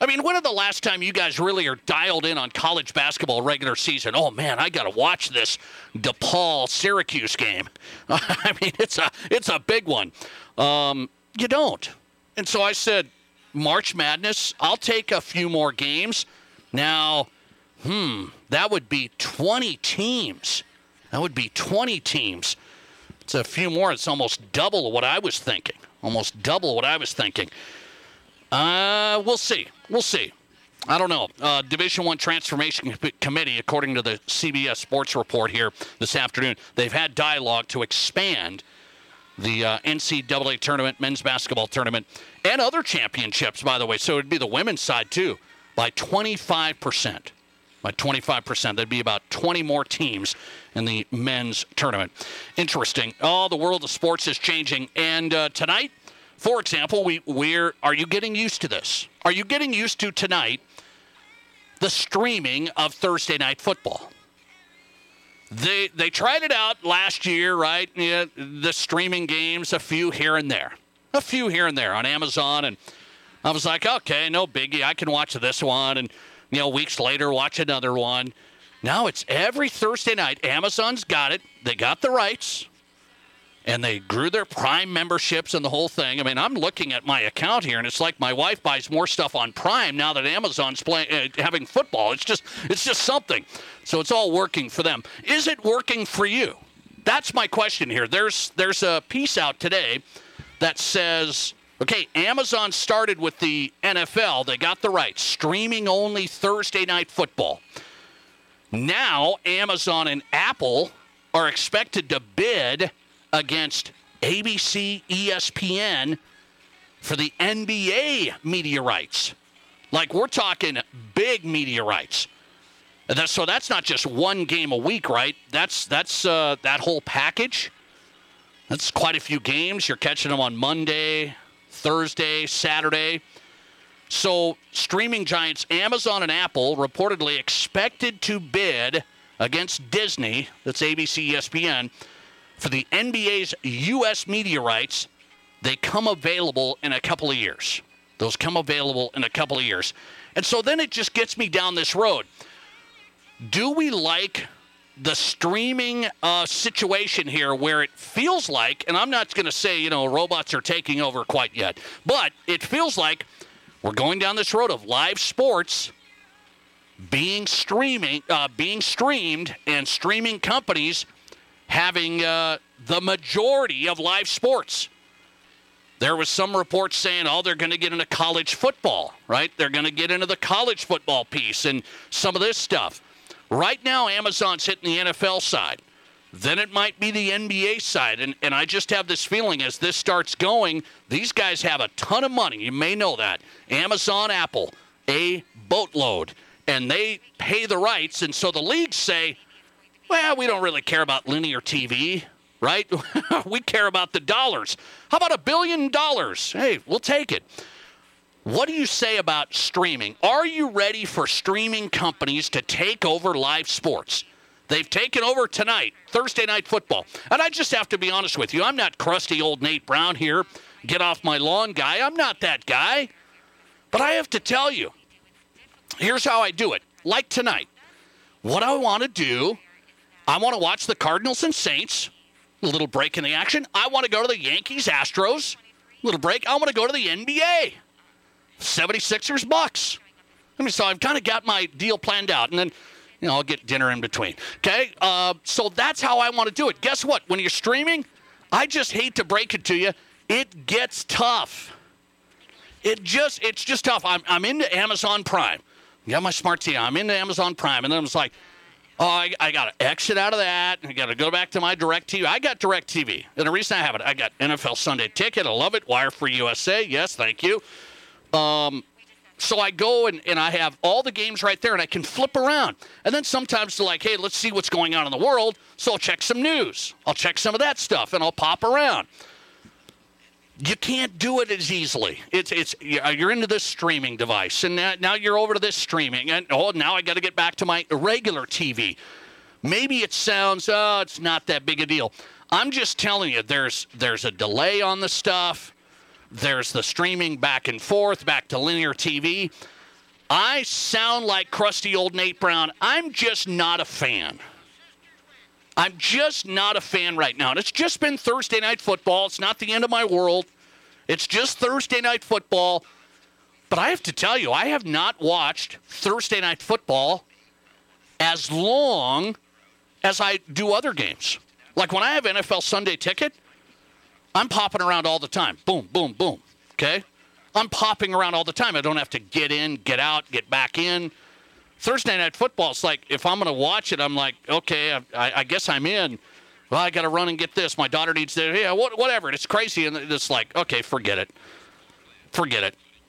I mean, when are the last time you guys really are dialed in on college basketball regular season? Oh, man, I got to watch this DePaul-Syracuse game. I mean, it's a big one. You don't. And so I said, March Madness, I'll take a few more games. Now, that would be 20 teams. That would be 20 teams. It's a few more. It's almost double what I was thinking. Almost double what I was thinking. We'll see. We'll see. I don't know. Division I Transformation Committee, according to the CBS Sports report here this afternoon, they've had dialogue to expand the NCAA tournament, men's basketball tournament, and other championships, by the way. So it would be the women's side, too, by 25%. By 25%. That'd be about 20 more teams in the men's tournament. Interesting. Oh, the world of sports is changing. And tonight, for example, are you getting used to this? Are you getting used to tonight the streaming of Thursday night football? They tried it out last year, right? Yeah, the streaming games, a few here and there on Amazon. And I was like, okay, no biggie. I can watch this one. And weeks later, watch another one. Now it's every Thursday night. Amazon's got it. They got the rights. And they grew their Prime memberships and the whole thing. I mean, I'm looking at my account here, and it's like my wife buys more stuff on Prime now that Amazon's having football. It's just something. So it's all working for them. Is it working for you? That's my question here. There's a piece out today that says Okay, Amazon started with the NFL. They got the rights. Streaming only Thursday night football. Now, Amazon and Apple are expected to bid against ABC, ESPN for the NBA media rights. Like, we're talking big media rights. So that's not just one game a week, right? That's that whole package. That's quite a few games. You're catching them on Monday, Thursday, Saturday. So streaming giants Amazon and Apple reportedly expected to bid against Disney, that's ABC, ESPN, for the NBA's U.S. media rights. They come available in a couple of years. Those come available in a couple of years. And so then it just gets me down this road. Do we like the streaming situation here where it feels like, and I'm not going to say, robots are taking over quite yet, but it feels like we're going down this road of live sports being streamed and streaming companies having the majority of live sports. There was some reports saying, they're going to get into college football, right? They're going to get into the college football piece and some of this stuff. Right now, Amazon's hitting the NFL side. Then it might be the NBA side. And I just have this feeling as this starts going, these guys have a ton of money. You may know that. Amazon, Apple, a boatload. And they pay the rights. And so the leagues say, we don't really care about linear TV, right? We care about the dollars. How about $1 billion? Hey, we'll take it. What do you say about streaming? Are you ready for streaming companies to take over live sports? They've taken over tonight, Thursday night football. And I just have to be honest with you. I'm not crusty old Nate Brown here, get off my lawn guy. I'm not that guy. But I have to tell you, here's how I do it. Like tonight, what I want to do, I want to watch the Cardinals and Saints. A little break in the action. I want to go to the Yankees, Astros. A little break. I want to go to the NBA. 76ers, Bucks. I mean, so I've kind of got my deal planned out. And then, I'll get dinner in between. Okay? So that's how I want to do it. Guess what? When you're streaming, I just hate to break it to you. It gets tough. It's just tough. I'm into Amazon Prime. I got my smart TV. I'm into Amazon Prime. And then I was like, I got to exit out of that. I got to go back to my DirecTV. I got DirecTV. And the reason I have it, I got NFL Sunday Ticket. I love it. Wire Free USA. Yes, thank you. So I go and I have all the games right there, and I can flip around. And then sometimes they're like, hey, let's see what's going on in the world. So I'll check some news. I'll check some of that stuff, and I'll pop around. You can't do it as easily. It's you're into this streaming device, and now you're over to this streaming, and now I got to get back to my regular TV. Maybe it sounds, it's not that big a deal. I'm just telling you, there's a delay on the stuff. There's the streaming back and forth, back to linear TV. I sound like crusty old Nate Brown. I'm just not a fan. I'm just not a fan right now. And it's just been Thursday night football. It's not the end of my world. It's just Thursday night football. But I have to tell you, I have not watched Thursday night football as long as I do other games. Like when I have NFL Sunday Ticket, I'm popping around all the time. Boom, boom, boom. Okay? I'm popping around all the time. I don't have to get in, get out, get back in. Thursday night football, it's like, if I'm going to watch it, I'm like, okay, I guess I'm in. Well, I got to run and get this. My daughter needs this. Yeah, whatever. It's crazy. And it's like, okay, forget it.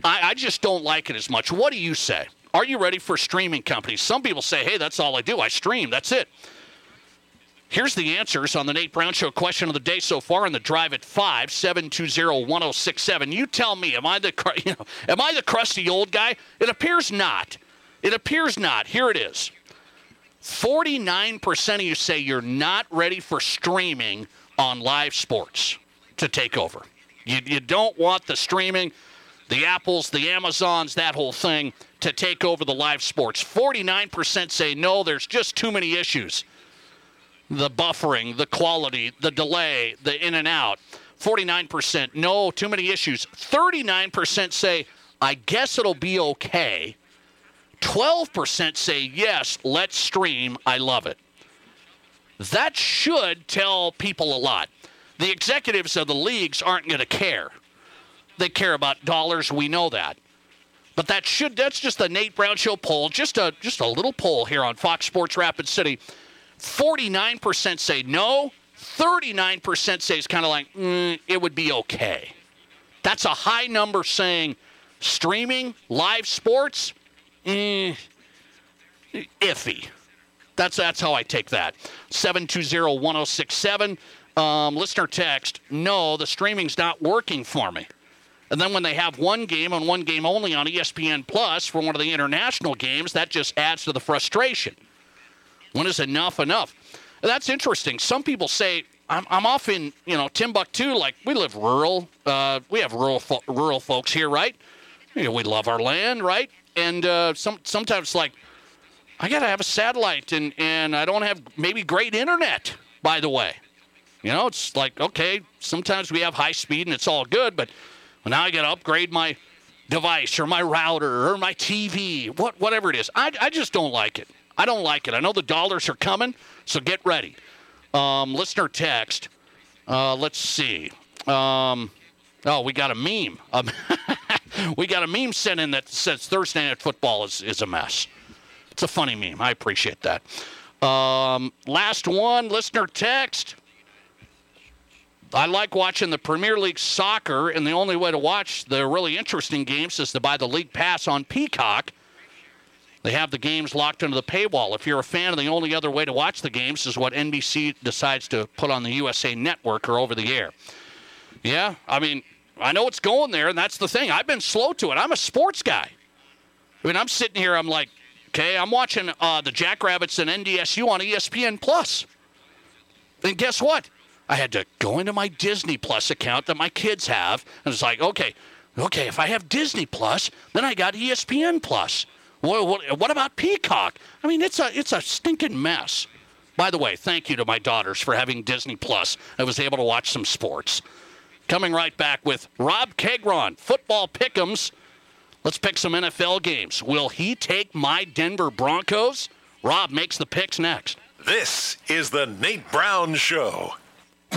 I just don't like it as much. What do you say? Are you ready for streaming companies? Some people say, hey, that's all I do. I stream. That's it. Here's the answers on the Nate Brown Show question of the day so far in the drive at 5-720-1067. You tell me, am I the crusty old guy? It appears not. It appears not. Here it is. 49% of you say you're not ready for streaming on live sports to take over. You don't want the streaming, the Apples, the Amazons, that whole thing to take over the live sports. 49% say no, there's just too many issues. The buffering, the quality, the delay, the in and out. 49% no, too many issues. 39% say, I guess it'll be okay. 12% say, yes, let's stream. I love it. That should tell people a lot. The executives of the leagues aren't going to care. They care about dollars. We know that. But that's just the Nate Brown Show poll, just a little poll here on Fox Sports Rapid City. 49% say no. 39% say it's kind of like, it would be okay. That's a high number saying streaming, live sports, iffy. That's how I take that. 720-1067. Listener text, no, the streaming's not working for me. And then when they have one game and one game only on ESPN Plus for one of the international games, that just adds to the frustration. When is enough enough? That's interesting. Some people say, I'm off in, Timbuktu, like we live rural. We have rural folks here, right? We love our land, right? And sometimes like, I got to have a satellite and I don't have maybe great internet, by the way. It's like, okay, sometimes we have high speed and it's all good, but now I got to upgrade my device or my router or my TV, whatever it is. I just don't like it. I don't like it. I know the dollars are coming, so get ready. Listener text. Let's see. We got a meme. We got a meme sent in that says Thursday Night Football is a mess. It's a funny meme. I appreciate that. Last one, listener text. I like watching the Premier League soccer, and the only way to watch the really interesting games is to buy the league pass on Peacock. They have the games locked under the paywall. If you're a fan, the only other way to watch the games is what NBC decides to put on the USA Network or over the air. Yeah, I mean, I know it's going there, and that's the thing. I've been slow to it. I'm a sports guy. I mean, I'm sitting here, I'm like, okay, I'm watching the Jackrabbits and NDSU on ESPN Plus. And guess what? I had to go into my Disney Plus account that my kids have, and it's like, okay, if I have Disney Plus, then I got ESPN Plus. What about Peacock? I mean, it's a stinking mess. By the way, thank you to my daughters for having Disney Plus. I was able to watch some sports. Coming right back with Rob Kegron, Football Pick'ems. Let's pick some NFL games. Will he take my Denver Broncos? Rob makes the picks next. This is the Nate Brown Show.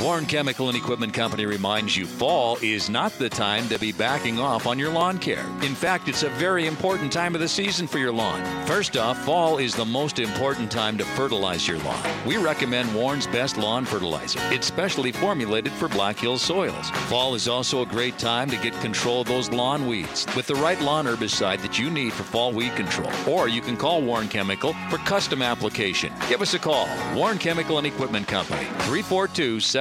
Warren Chemical and Equipment Company reminds you fall is not the time to be backing off on your lawn care. In fact, it's a very important time of the season for your lawn. First off, fall is the most important time to fertilize your lawn. We recommend Warren's Best Lawn Fertilizer. It's specially formulated for Black Hills soils. Fall is also a great time to get control of those lawn weeds with the right lawn herbicide that you need for fall weed control. Or you can call Warren Chemical for custom application. Give us a call. Warren Chemical and Equipment Company, 342-7644.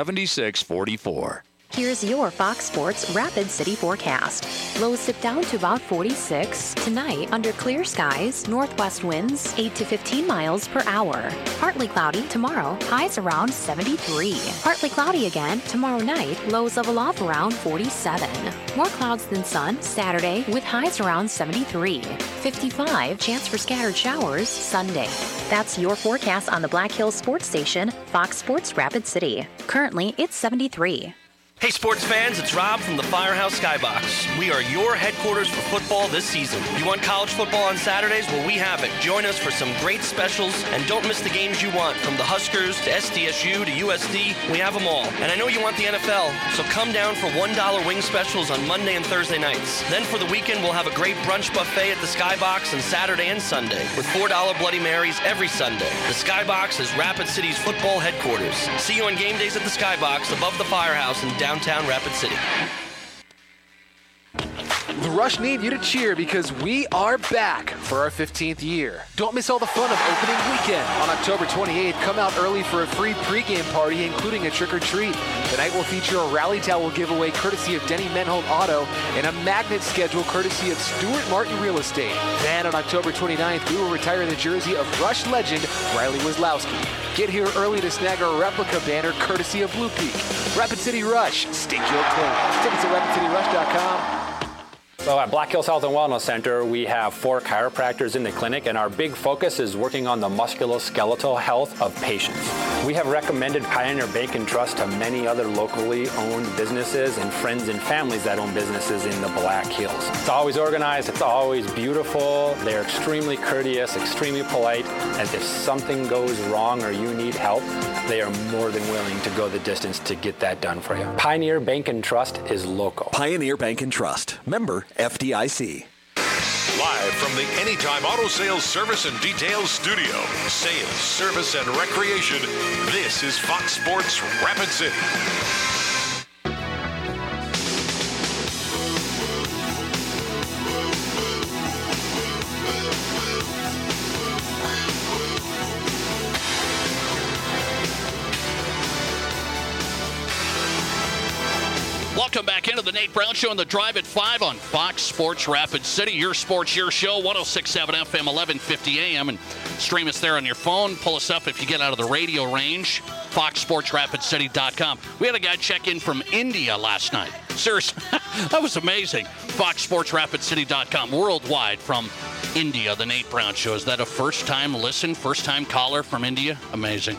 Here's your Fox Sports Rapid City forecast. Lows dip down to about 46. Tonight, under clear skies, northwest winds 8 to 15 miles per hour. Partly cloudy tomorrow, highs around 73. Partly cloudy again tomorrow night, lows level off around 47. More clouds than sun Saturday with highs around 73. 55, chance for scattered showers Sunday. That's your forecast on the Black Hills Sports Station, Fox Sports Rapid City. Currently, it's 73. Hey sports fans, it's Rob from the Firehouse Skybox. We are your headquarters for football this season. You want college football on Saturdays? Well, we have it. Join us for some great specials, and don't miss the games you want, from the Huskers to SDSU to USD. We have them all. And I know you want the NFL, so come down for $1 wing specials on Monday and Thursday nights. Then for the weekend, we'll have a great brunch buffet at the Skybox on Saturday and Sunday, with $4 Bloody Marys every Sunday. The Skybox is Rapid City's football headquarters. See you on game days at the Skybox, above the Firehouse, and downtown Rapid City. The Rush need you to cheer because we are back for our 15th year. Don't miss all the fun of opening weekend. On October 28th, come out early for a free pregame party, including a trick-or-treat. The night will feature a rally towel giveaway courtesy of Denny Menhold Auto and a magnet schedule courtesy of Stuart Martin Real Estate. Then on October 29th, we will retire the jersey of Rush legend Riley Wisłowski. Get here early to snag our replica banner courtesy of Blue Peak. Rapid City Rush, stake your claim. Tickets at RapidCityRush.com. So at Black Hills Health and Wellness Center, we have 4 chiropractors in the clinic, and our big focus is working on the musculoskeletal health of patients. We have recommended Pioneer Bank and Trust to many other locally owned businesses and friends and families that own businesses in the Black Hills. It's always organized, it's always beautiful, they're extremely courteous, extremely polite, and if something goes wrong or you need help, they are more than willing to go the distance to get that done for you. Pioneer Bank and Trust is local. Pioneer Bank and Trust, member FDIC. Live from the Anytime Auto Sales Service and Details Studio, Sales, Service, and Recreation, this is Fox Sports Rapid City. Welcome back into the Nate Brown Show on the Drive at 5 on Fox Sports Rapid City. Your sports, your show, 106.7 FM, 1150 AM. And stream us there on your phone. Pull us up if you get out of the radio range. FoxSportsRapidCity.com. We had a guy check in from India last night. Seriously, that was amazing. FoxSportsRapidCity.com. Worldwide from India, the Nate Brown Show. Is that a first-time listen, first-time caller from India? Amazing.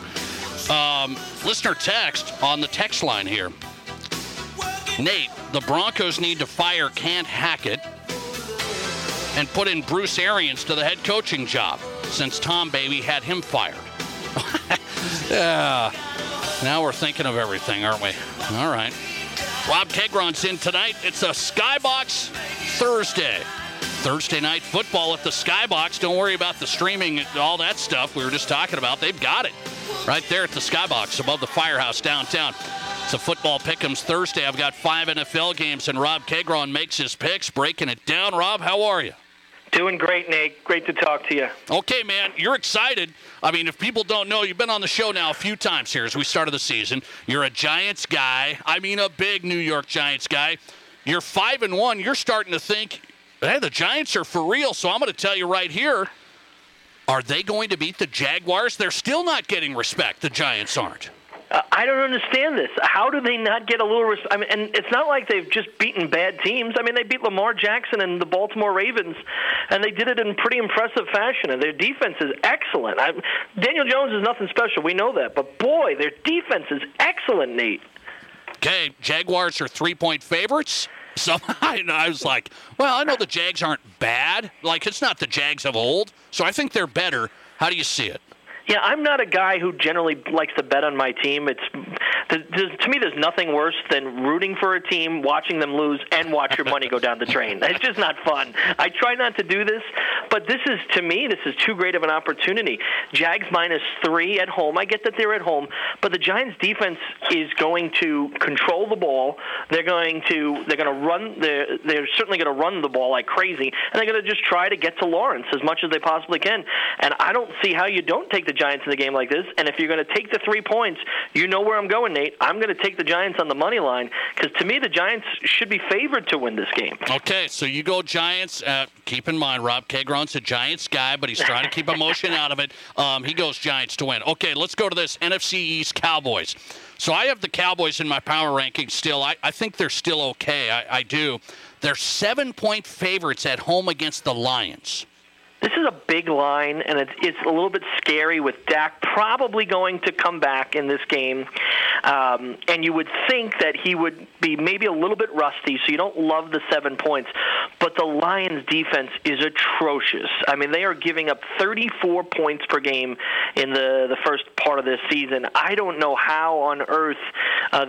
Listener text on the text line here. Nate, the Broncos need to fire Kent Hackett and put in Bruce Arians to the head coaching job since Tom Baby had him fired. Now we're thinking of everything, aren't we? All right. Rob Kegron's in tonight. It's a Skybox Thursday. Thursday night football at the Skybox. Don't worry about the streaming and all that stuff we were just talking about. They've got it right there at the Skybox above the firehouse downtown. It's a football pick'ems Thursday. I've got 5 NFL games, and Rob Kegron makes his picks, breaking it down. Rob, how are you? Doing great, Nate. Great to talk to you. Okay, man. You're excited. I mean, if people don't know, you've been on the show now a few times here as we started the season. You're a Giants guy. I mean, a big New York Giants guy. You're 5-1. You're starting to think, hey, the Giants are for real, so I'm going to tell you right here, are they going to beat the Jaguars? They're still not getting respect. The Giants aren't. I don't understand this. How do they not get a little respect? I mean, and it's not like they've just beaten bad teams. I mean, they beat Lamar Jackson and the Baltimore Ravens, and they did it in pretty impressive fashion, and their defense is excellent. Daniel Jones is nothing special. We know that. But, boy, their defense is excellent, Nate. Okay, Jaguars are 3-point favorites. So I was like, well, I know the Jags aren't bad. Like, it's not the Jags of old. So I think they're better. How do you see it? Yeah, I'm not a guy who generally likes to bet on my team. To me, there's nothing worse than rooting for a team, watching them lose, and watch your money go down the drain. It's just not fun. I try not to do this, but this is too great of an opportunity. Jags -3 at home. I get that they're at home, but the Giants' defense is going to control the ball. They're certainly going to run the ball like crazy, and they're going to just try to get to Lawrence as much as they possibly can. And I don't see how you don't take the Giants in the game like this, and if you're going to take the 3 points, you know where I'm going, Nate. I'm going to take the Giants on the money line because, to me, the Giants should be favored to win this game. Okay, so you go Giants. Keep in mind, Rob Kegron's a Giants guy, but he's trying to keep emotion out of it. He goes Giants to win. Okay, let's go to this NFC East Cowboys. So I have the Cowboys in my power ranking still. I think they're still okay. I do. They're 7-point favorites at home against the Lions. This is a big line, and it's a little bit scary with Dak probably going to come back in this game. And you would think that he would be maybe a little bit rusty, so you don't love the 7 points. But the Lions' defense is atrocious. I mean, they are giving up 34 points per game in the first part of this season. I don't know how on earth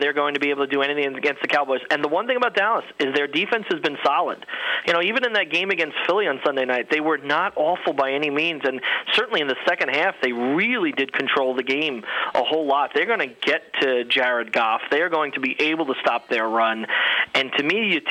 they're going to be able to do anything against the Cowboys. And the one thing about Dallas is their defense has been solid. You know, even in that game against Philly on Sunday night, they were not awful by any means, and certainly in the second half they really did control the game a whole lot. They're going to get to Jared Goff. They are going to be able to stop their run, and to me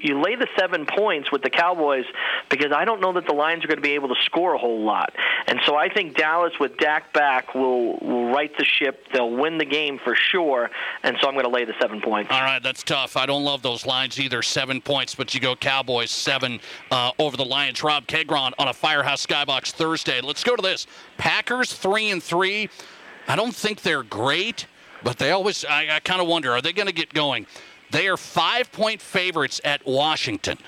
you lay the 7 points with the Cowboys because I don't know that the Lions are going to be able to score a whole lot, and so I think Dallas with Dak back will right the ship. They'll win the game for sure, and so I'm going to lay the 7 points. All right, that's tough. I don't love those lines either, 7 points, but you go Cowboys 7 over the Lions. Rob Kegron on a Firehouse Skybox Thursday. Let's go to this. Packers 3-3. I don't think they're great, but they always, I kind of wonder, are they going to get going? They are 5-point favorites at Washington.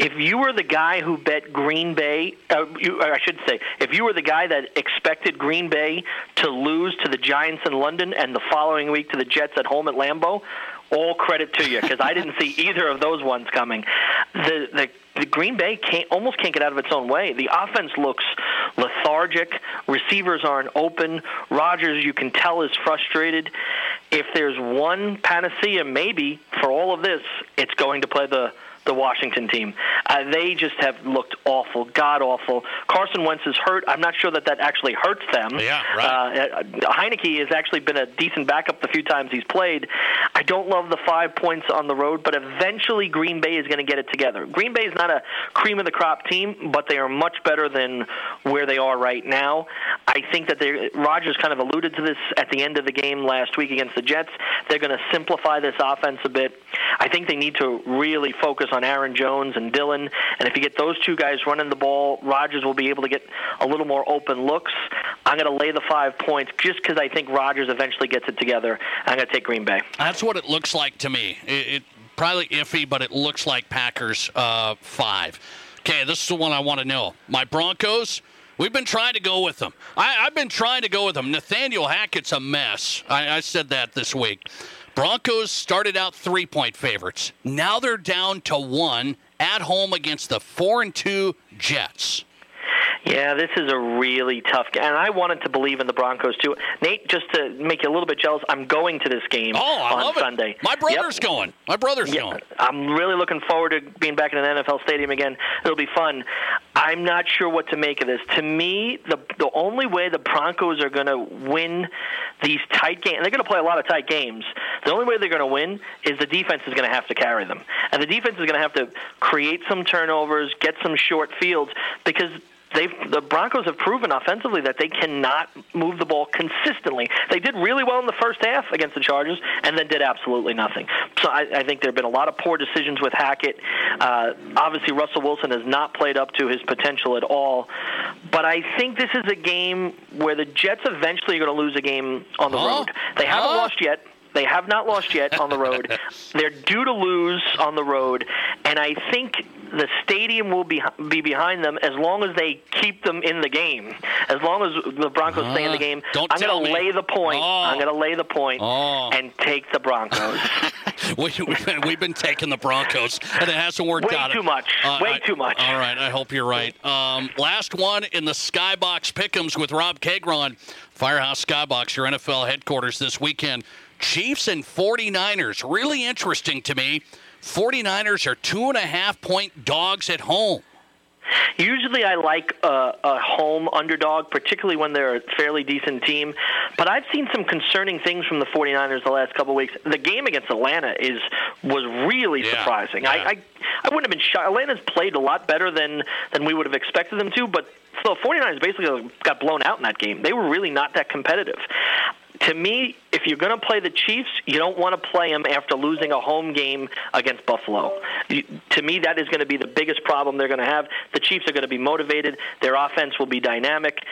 If you were the guy who bet Green Bay, if you were the guy that expected Green Bay to lose to the Giants in London and the following week to the Jets at home at Lambeau, all credit to you, because I didn't see either of those ones coming. The Green Bay almost can't get out of its own way. The offense looks lethargic. Receivers aren't open. Rodgers, you can tell, is frustrated. If there's one panacea, maybe, for all of this, it's going to play the Washington team. They just have looked awful, god-awful. Carson Wentz is hurt. I'm not sure that actually hurts them. Yeah, right. Heineke has actually been a decent backup the few times he's played. I don't love the 5 points on the road, but eventually Green Bay is going to get it together. Green Bay is not a cream-of-the-crop team, but they are much better than where they are right now. I think that Rodgers kind of alluded to this at the end of the game last week against the Jets. They're going to simplify this offense a bit. I think they need to really focus on Aaron Jones and Dillon, and if you get those two guys running the ball, Rodgers will be able to get a little more open looks. I'm going to lay the 5 points just because I think Rodgers eventually gets it together. I'm going to take Green Bay. That's what it looks like to me. It probably iffy, but it looks like Packers 5. Okay, this is the one I want to know. My Broncos, we've been trying to go with them. I've been trying to go with them. Nathaniel Hackett's a mess. I said that this week. Broncos started out 3-point favorites. Now they're down to 1 at home against the 4-2 Jets. Yeah, this is a really tough game. And I wanted to believe in the Broncos, too. Nate, just to make you a little bit jealous, I'm going to this game on Sunday. It. My brother's going. I'm really looking forward to being back in an NFL stadium again. It'll be fun. I'm not sure what to make of this. To me, the only way the Broncos are going to win these tight games, and they're going to play a lot of tight games, the only way they're going to win is the defense is going to have to carry them. And the defense is going to have to create some turnovers, get some short fields, because the Broncos have proven offensively that they cannot move the ball consistently. They did really well in the first half against the Chargers and then did absolutely nothing. So I think there have been a lot of poor decisions with Hackett. Obviously, Russell Wilson has not played up to his potential at all. But I think this is a game where the Jets eventually are going to lose a game on the road. They haven't lost yet. They have not lost yet on the road. They're due to lose on the road, and I think the stadium will be behind them as long as they keep them in the game. As long as the Broncos stay in the game, I'm going to lay the point and take the Broncos. We've been taking the Broncos, and it hasn't worked out. Way too much. All right, I hope you're right. Last one in the Skybox Pick'ems with Rob Kegron. Firehouse Skybox, your NFL headquarters this weekend. Chiefs and 49ers, really interesting to me. 49ers are 2.5-point dogs at home. Usually I like a home underdog, particularly when they're a fairly decent team. But I've seen some concerning things from the 49ers the last couple of weeks. The game against Atlanta was really surprising. Yeah. I wouldn't have been shocked. Atlanta's played a lot better than we would have expected them to, but the 49ers basically got blown out in that game. They were really not that competitive. To me, if you're going to play the Chiefs, you don't want to play them after losing a home game against Buffalo. To me, that is going to be the biggest problem they're going to have. The Chiefs are going to be motivated. Their offense will be dynamic.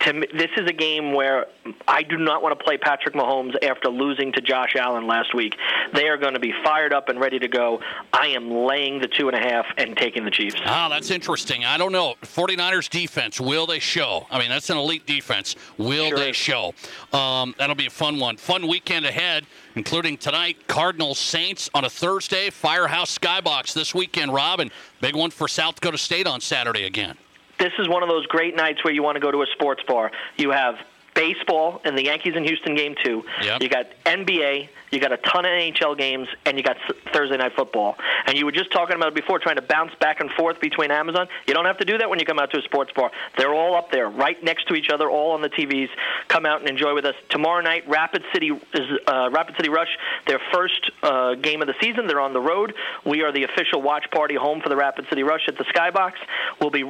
This is a game where I do not want to play Patrick Mahomes after losing to Josh Allen last week. They are going to be fired up and ready to go. I am laying the 2.5 and taking the Chiefs. That's interesting. I don't know. 49ers defense, will they show? I mean, that's an elite defense. Will they show? That'll be a fun one. Fun weekend ahead, including tonight, Cardinals-Saints on a Thursday. Firehouse Skybox this weekend, Rob, and big one for South Dakota State on Saturday again. This is one of those great nights where you want to go to a sports bar. You have baseball and the Yankees and Houston game, too. Yep. You got NBA, you got a ton of NHL games, and you got Thursday night football. And you were just talking about it before, trying to bounce back and forth between Amazon. You don't have to do that when you come out to a sports bar. They're all up there, right next to each other, all on the TVs. Come out and enjoy with us. Tomorrow night, Rapid City Rush, their first game of the season. They're on the road. We are the official watch party home for the Rapid City Rush at the Skybox. We'll be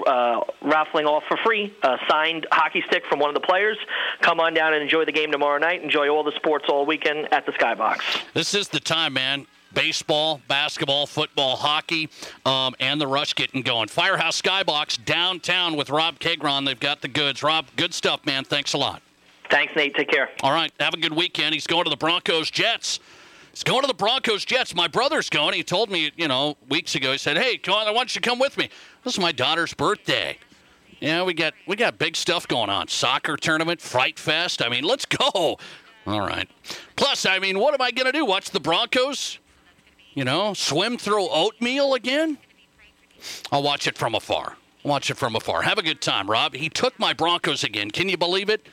raffling off for free a signed hockey stick from one of the players. Come on down and enjoy the game tomorrow night. Enjoy all the sports all weekend at the Skybox. This is the time, man. Baseball, basketball, football, hockey, and the Rush getting going. Firehouse Skybox downtown with Rob Kegron. They've got the goods. Rob, good stuff, man. Thanks a lot. Thanks, Nate. Take care. All right. Have a good weekend. He's going to the Broncos Jets. He's going to the Broncos Jets. My brother's going. He told me, weeks ago, he said, hey, I want you to come with me. This is my daughter's birthday. Yeah, we got big stuff going on. Soccer tournament, Fright Fest. I mean, let's go. All right. Plus, I mean, what am I going to do? Watch the Broncos? Swim through oatmeal again? I'll watch it from afar. Have a good time, Rob. He took my Broncos again. Can you believe it?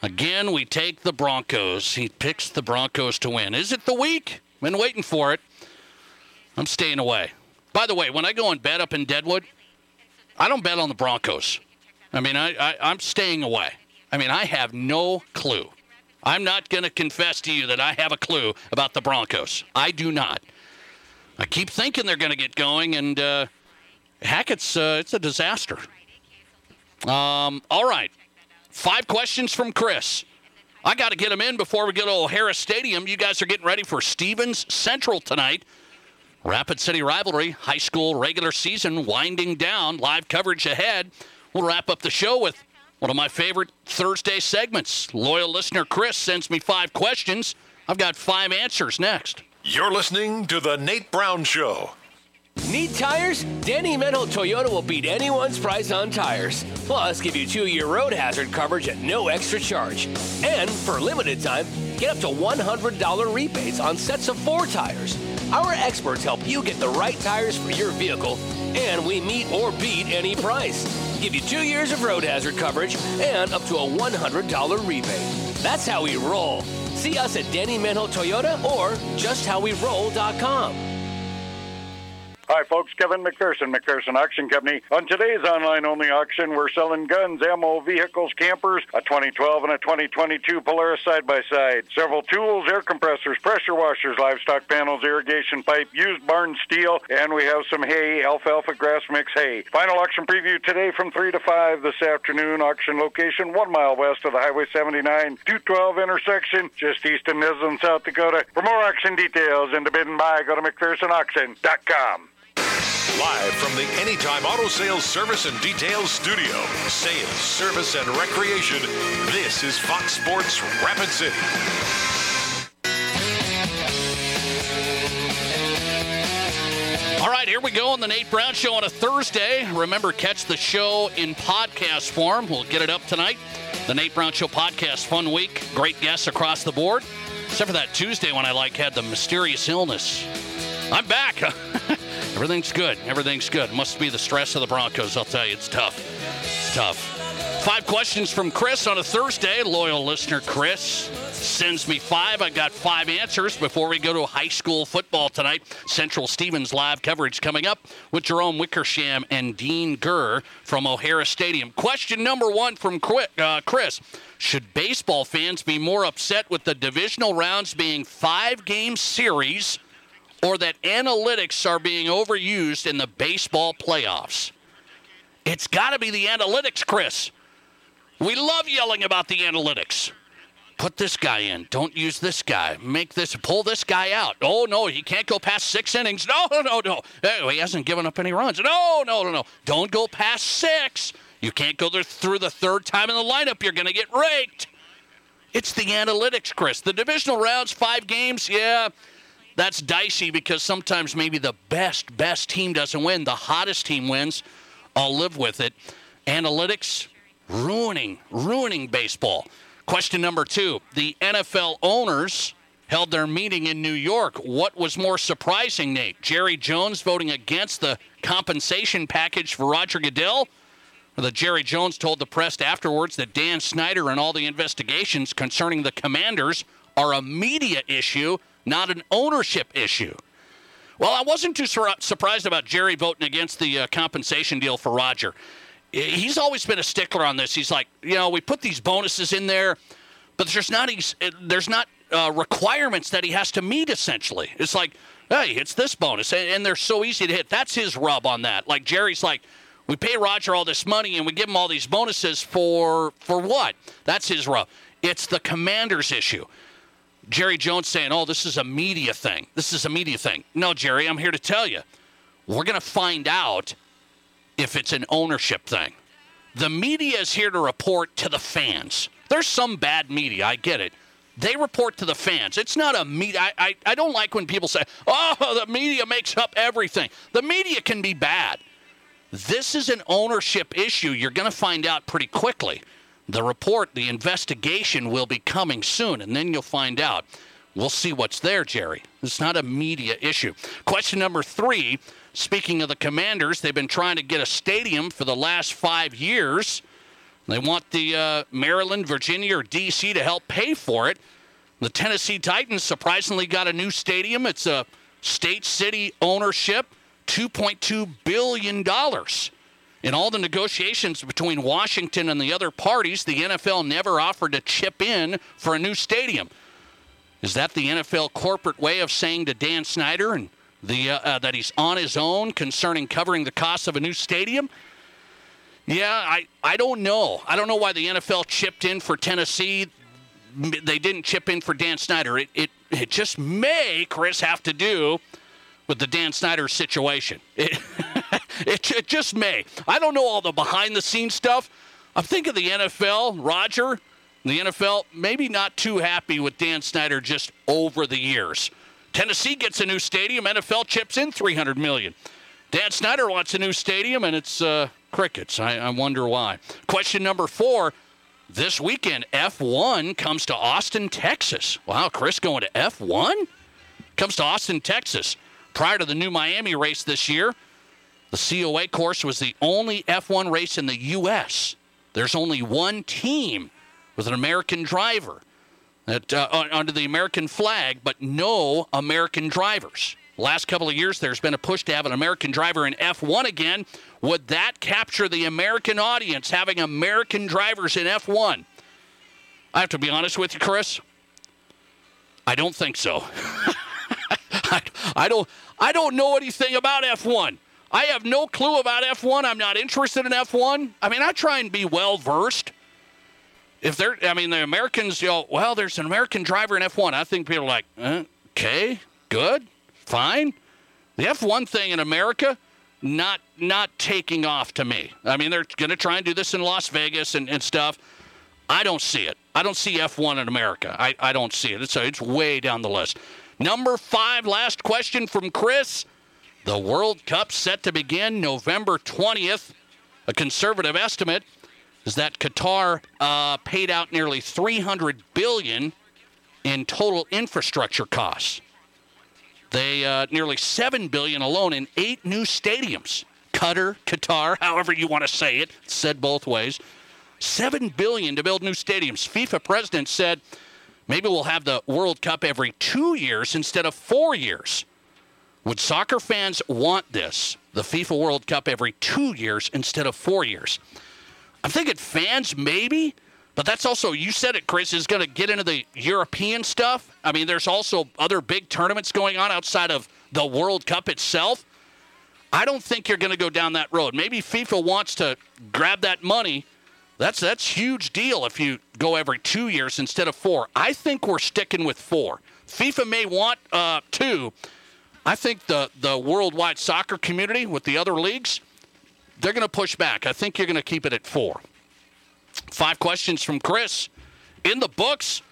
Again, we take the Broncos. He picks the Broncos to win. Is it the week? Been waiting for it. I'm staying away. By the way, when I go and bet up in Deadwood, I don't bet on the Broncos. I mean, I'm staying away. I mean, I have no clue. I'm not going to confess to you that I have a clue about the Broncos. I do not. I keep thinking they're going to get going, and heck, it's a disaster. All right. 5 questions from Chris. I got to get them in before we go to O'Hara Stadium. You guys are getting ready for Stevens Central tonight. Rapid City rivalry, high school regular season winding down. Live coverage ahead. We'll wrap up the show with one of my favorite Thursday segments. Loyal listener Chris sends me 5 questions. I've got 5 answers next. You're listening to The Nate Brown Show. Need tires? Danny Mendel Toyota will beat anyone's price on tires. Plus, give you 2-year road hazard coverage at no extra charge. And for a limited time, get up to $100 rebates on sets of 4 tires. Our experts help you get the right tires for your vehicle, and we meet or beat any price. Give you 2 years of road hazard coverage and up to a $100 rebate. That's how we roll. See us at Danny Mendel Toyota or justhowweroll.com. Hi, folks. Kevin McPherson, McPherson Auction Company. On today's online-only auction, we're selling guns, ammo, vehicles, campers, a 2012 and a 2022 Polaris side-by-side, several tools, air compressors, pressure washers, livestock panels, irrigation pipe, used barn steel, and we have some hay, alfalfa grass mix hay. Final auction preview today from 3 to 5 this afternoon. Auction location 1 mile west of the Highway 79-212 intersection, just east of Nisland, South Dakota. For more auction details and to bid and buy, go to McPhersonAuction.com. Live from the Anytime Auto Sales Service and Details Studio, sales, service, and recreation, this is Fox Sports Rapid City. All right, here we go on the Nate Brown Show on a Thursday. Remember, catch the show in podcast form. We'll get it up tonight. The Nate Brown Show podcast, fun week. Great guests across the board. Except for that Tuesday when I had the mysterious illness. I'm back. Everything's good. Must be the stress of the Broncos. I'll tell you, it's tough. 5 questions from Chris on a Thursday. Loyal listener Chris sends me 5. I got 5 answers before we go to high school football tonight. Central Stevens live coverage coming up with Jerome Wickersham and Dean Gurr from O'Hara Stadium. Question number 1 from Chris. Should baseball fans be more upset with the divisional rounds being 5-game series, or that analytics are being overused in the baseball playoffs? It's got to be the analytics, Chris. We love yelling about the analytics. Put this guy in. Don't use this guy. Pull this guy out. Oh, no, he can't go past 6 innings. No. Hey, he hasn't given up any runs. No. Don't go past 6. You can't go through the 3rd time in the lineup. You're going to get raked. It's the analytics, Chris. The divisional rounds, 5 games, yeah. That's dicey because sometimes maybe the best team doesn't win. The hottest team wins. I'll live with it. Analytics ruining baseball. Question number 2. The NFL owners held their meeting in New York. What was more surprising, Nate? Jerry Jones voting against the compensation package for Roger Goodell? Or that Jerry Jones told the press afterwards that Dan Snyder and all the investigations concerning the Commanders are a media issue, not an ownership issue. Well, I wasn't too surprised about Jerry voting against the compensation deal for Roger. He's always been a stickler on this. He's like, we put these bonuses in there, but there's not requirements that he has to meet, essentially. It's like, hey, it's this bonus, and they're so easy to hit. That's his rub on that. Like, Jerry's like, we pay Roger all this money, and we give him all these bonuses for what? That's his rub. It's the Commanders issue. Jerry Jones saying, this is a media thing. No, Jerry, I'm here to tell you. We're going to find out if it's an ownership thing. The media is here to report to the fans. There's some bad media, I get it. They report to the fans. It's not a media. I don't like when people say, oh, the media makes up everything. The media can be bad. This is an ownership issue. You're going to find out pretty quickly. The report, the investigation will be coming soon, and then you'll find out. We'll see what's there, Jerry. It's not a media issue. Question number 3, speaking of the Commanders, they've been trying to get a stadium for the last 5 years. They want the Maryland, Virginia, or D.C. to help pay for it. The Tennessee Titans surprisingly got a new stadium. It's a state-city ownership, $2.2 billion. In all the negotiations between Washington and the other parties, the NFL never offered to chip in for a new stadium. Is that the NFL corporate way of saying to Dan Snyder and that he's on his own concerning covering the cost of a new stadium? Yeah, I don't know. I don't know why the NFL chipped in for Tennessee. They didn't chip in for Dan Snyder. It just may, Chris, have to do with the Dan Snyder situation. It just may. I don't know all the behind-the-scenes stuff. I'm thinking the NFL, Roger, the NFL, maybe not too happy with Dan Snyder just over the years. Tennessee gets a new stadium. NFL chips in $300 million. Dan Snyder wants a new stadium, and it's crickets. I wonder why. Question number 4. This weekend, F1 comes to Austin, Texas. Wow, Chris going to F1? Comes to Austin, Texas. Prior to the new Miami race this year, the COA course was the only F1 race in the U.S. There's only one team with an American driver under the American flag, but no American drivers. Last couple of years, there's been a push to have an American driver in F1 again. Would that capture the American audience, having American drivers in F1? I have to be honest with you, Chris. I don't think so. I don't know anything about F1. I have no clue about F1. I'm not interested in F1. I mean, I try and be well-versed. The Americans, well, there's an American driver in F1. I think people are like, okay, good, fine. The F1 thing in America, not taking off to me. I mean, they're going to try and do this in Las Vegas and stuff. I don't see it. I don't see F1 in America. I don't see it. It's way down the list. Number 5, last question from Chris. The World Cup set to begin November 20th. A conservative estimate is that Qatar paid out nearly $300 billion in total infrastructure costs. They nearly $7 billion alone in 8 new stadiums. Qatar, however you want to say it, said both ways. $7 billion to build new stadiums. FIFA president said, maybe we'll have the World Cup every 2 years instead of 4 years. Would soccer fans want this? The FIFA World Cup every 2 years instead of 4 years. I'm thinking fans maybe, but that's also, you said it, Chris, is going to get into the European stuff. I mean, there's also other big tournaments going on outside of the World Cup itself. I don't think you're going to go down that road. Maybe FIFA wants to grab that money. That's huge deal if you go every 2 years instead of 4. I think we're sticking with 4. FIFA may want 2. I think the worldwide soccer community with the other leagues, they're going to push back. I think you're going to keep it at 4. 5 questions from Chris in the books,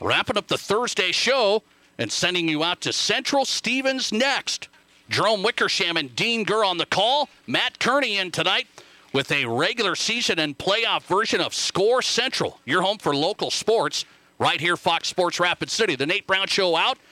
wrapping up the Thursday show and sending you out to Central Stevens next. Jerome Wickersham and Dean Gurr on the call. Matt Kearney in tonight with a regular season and playoff version of Score Central. Your home for local sports right here, Fox Sports Rapid City. The Nate Brown Show out.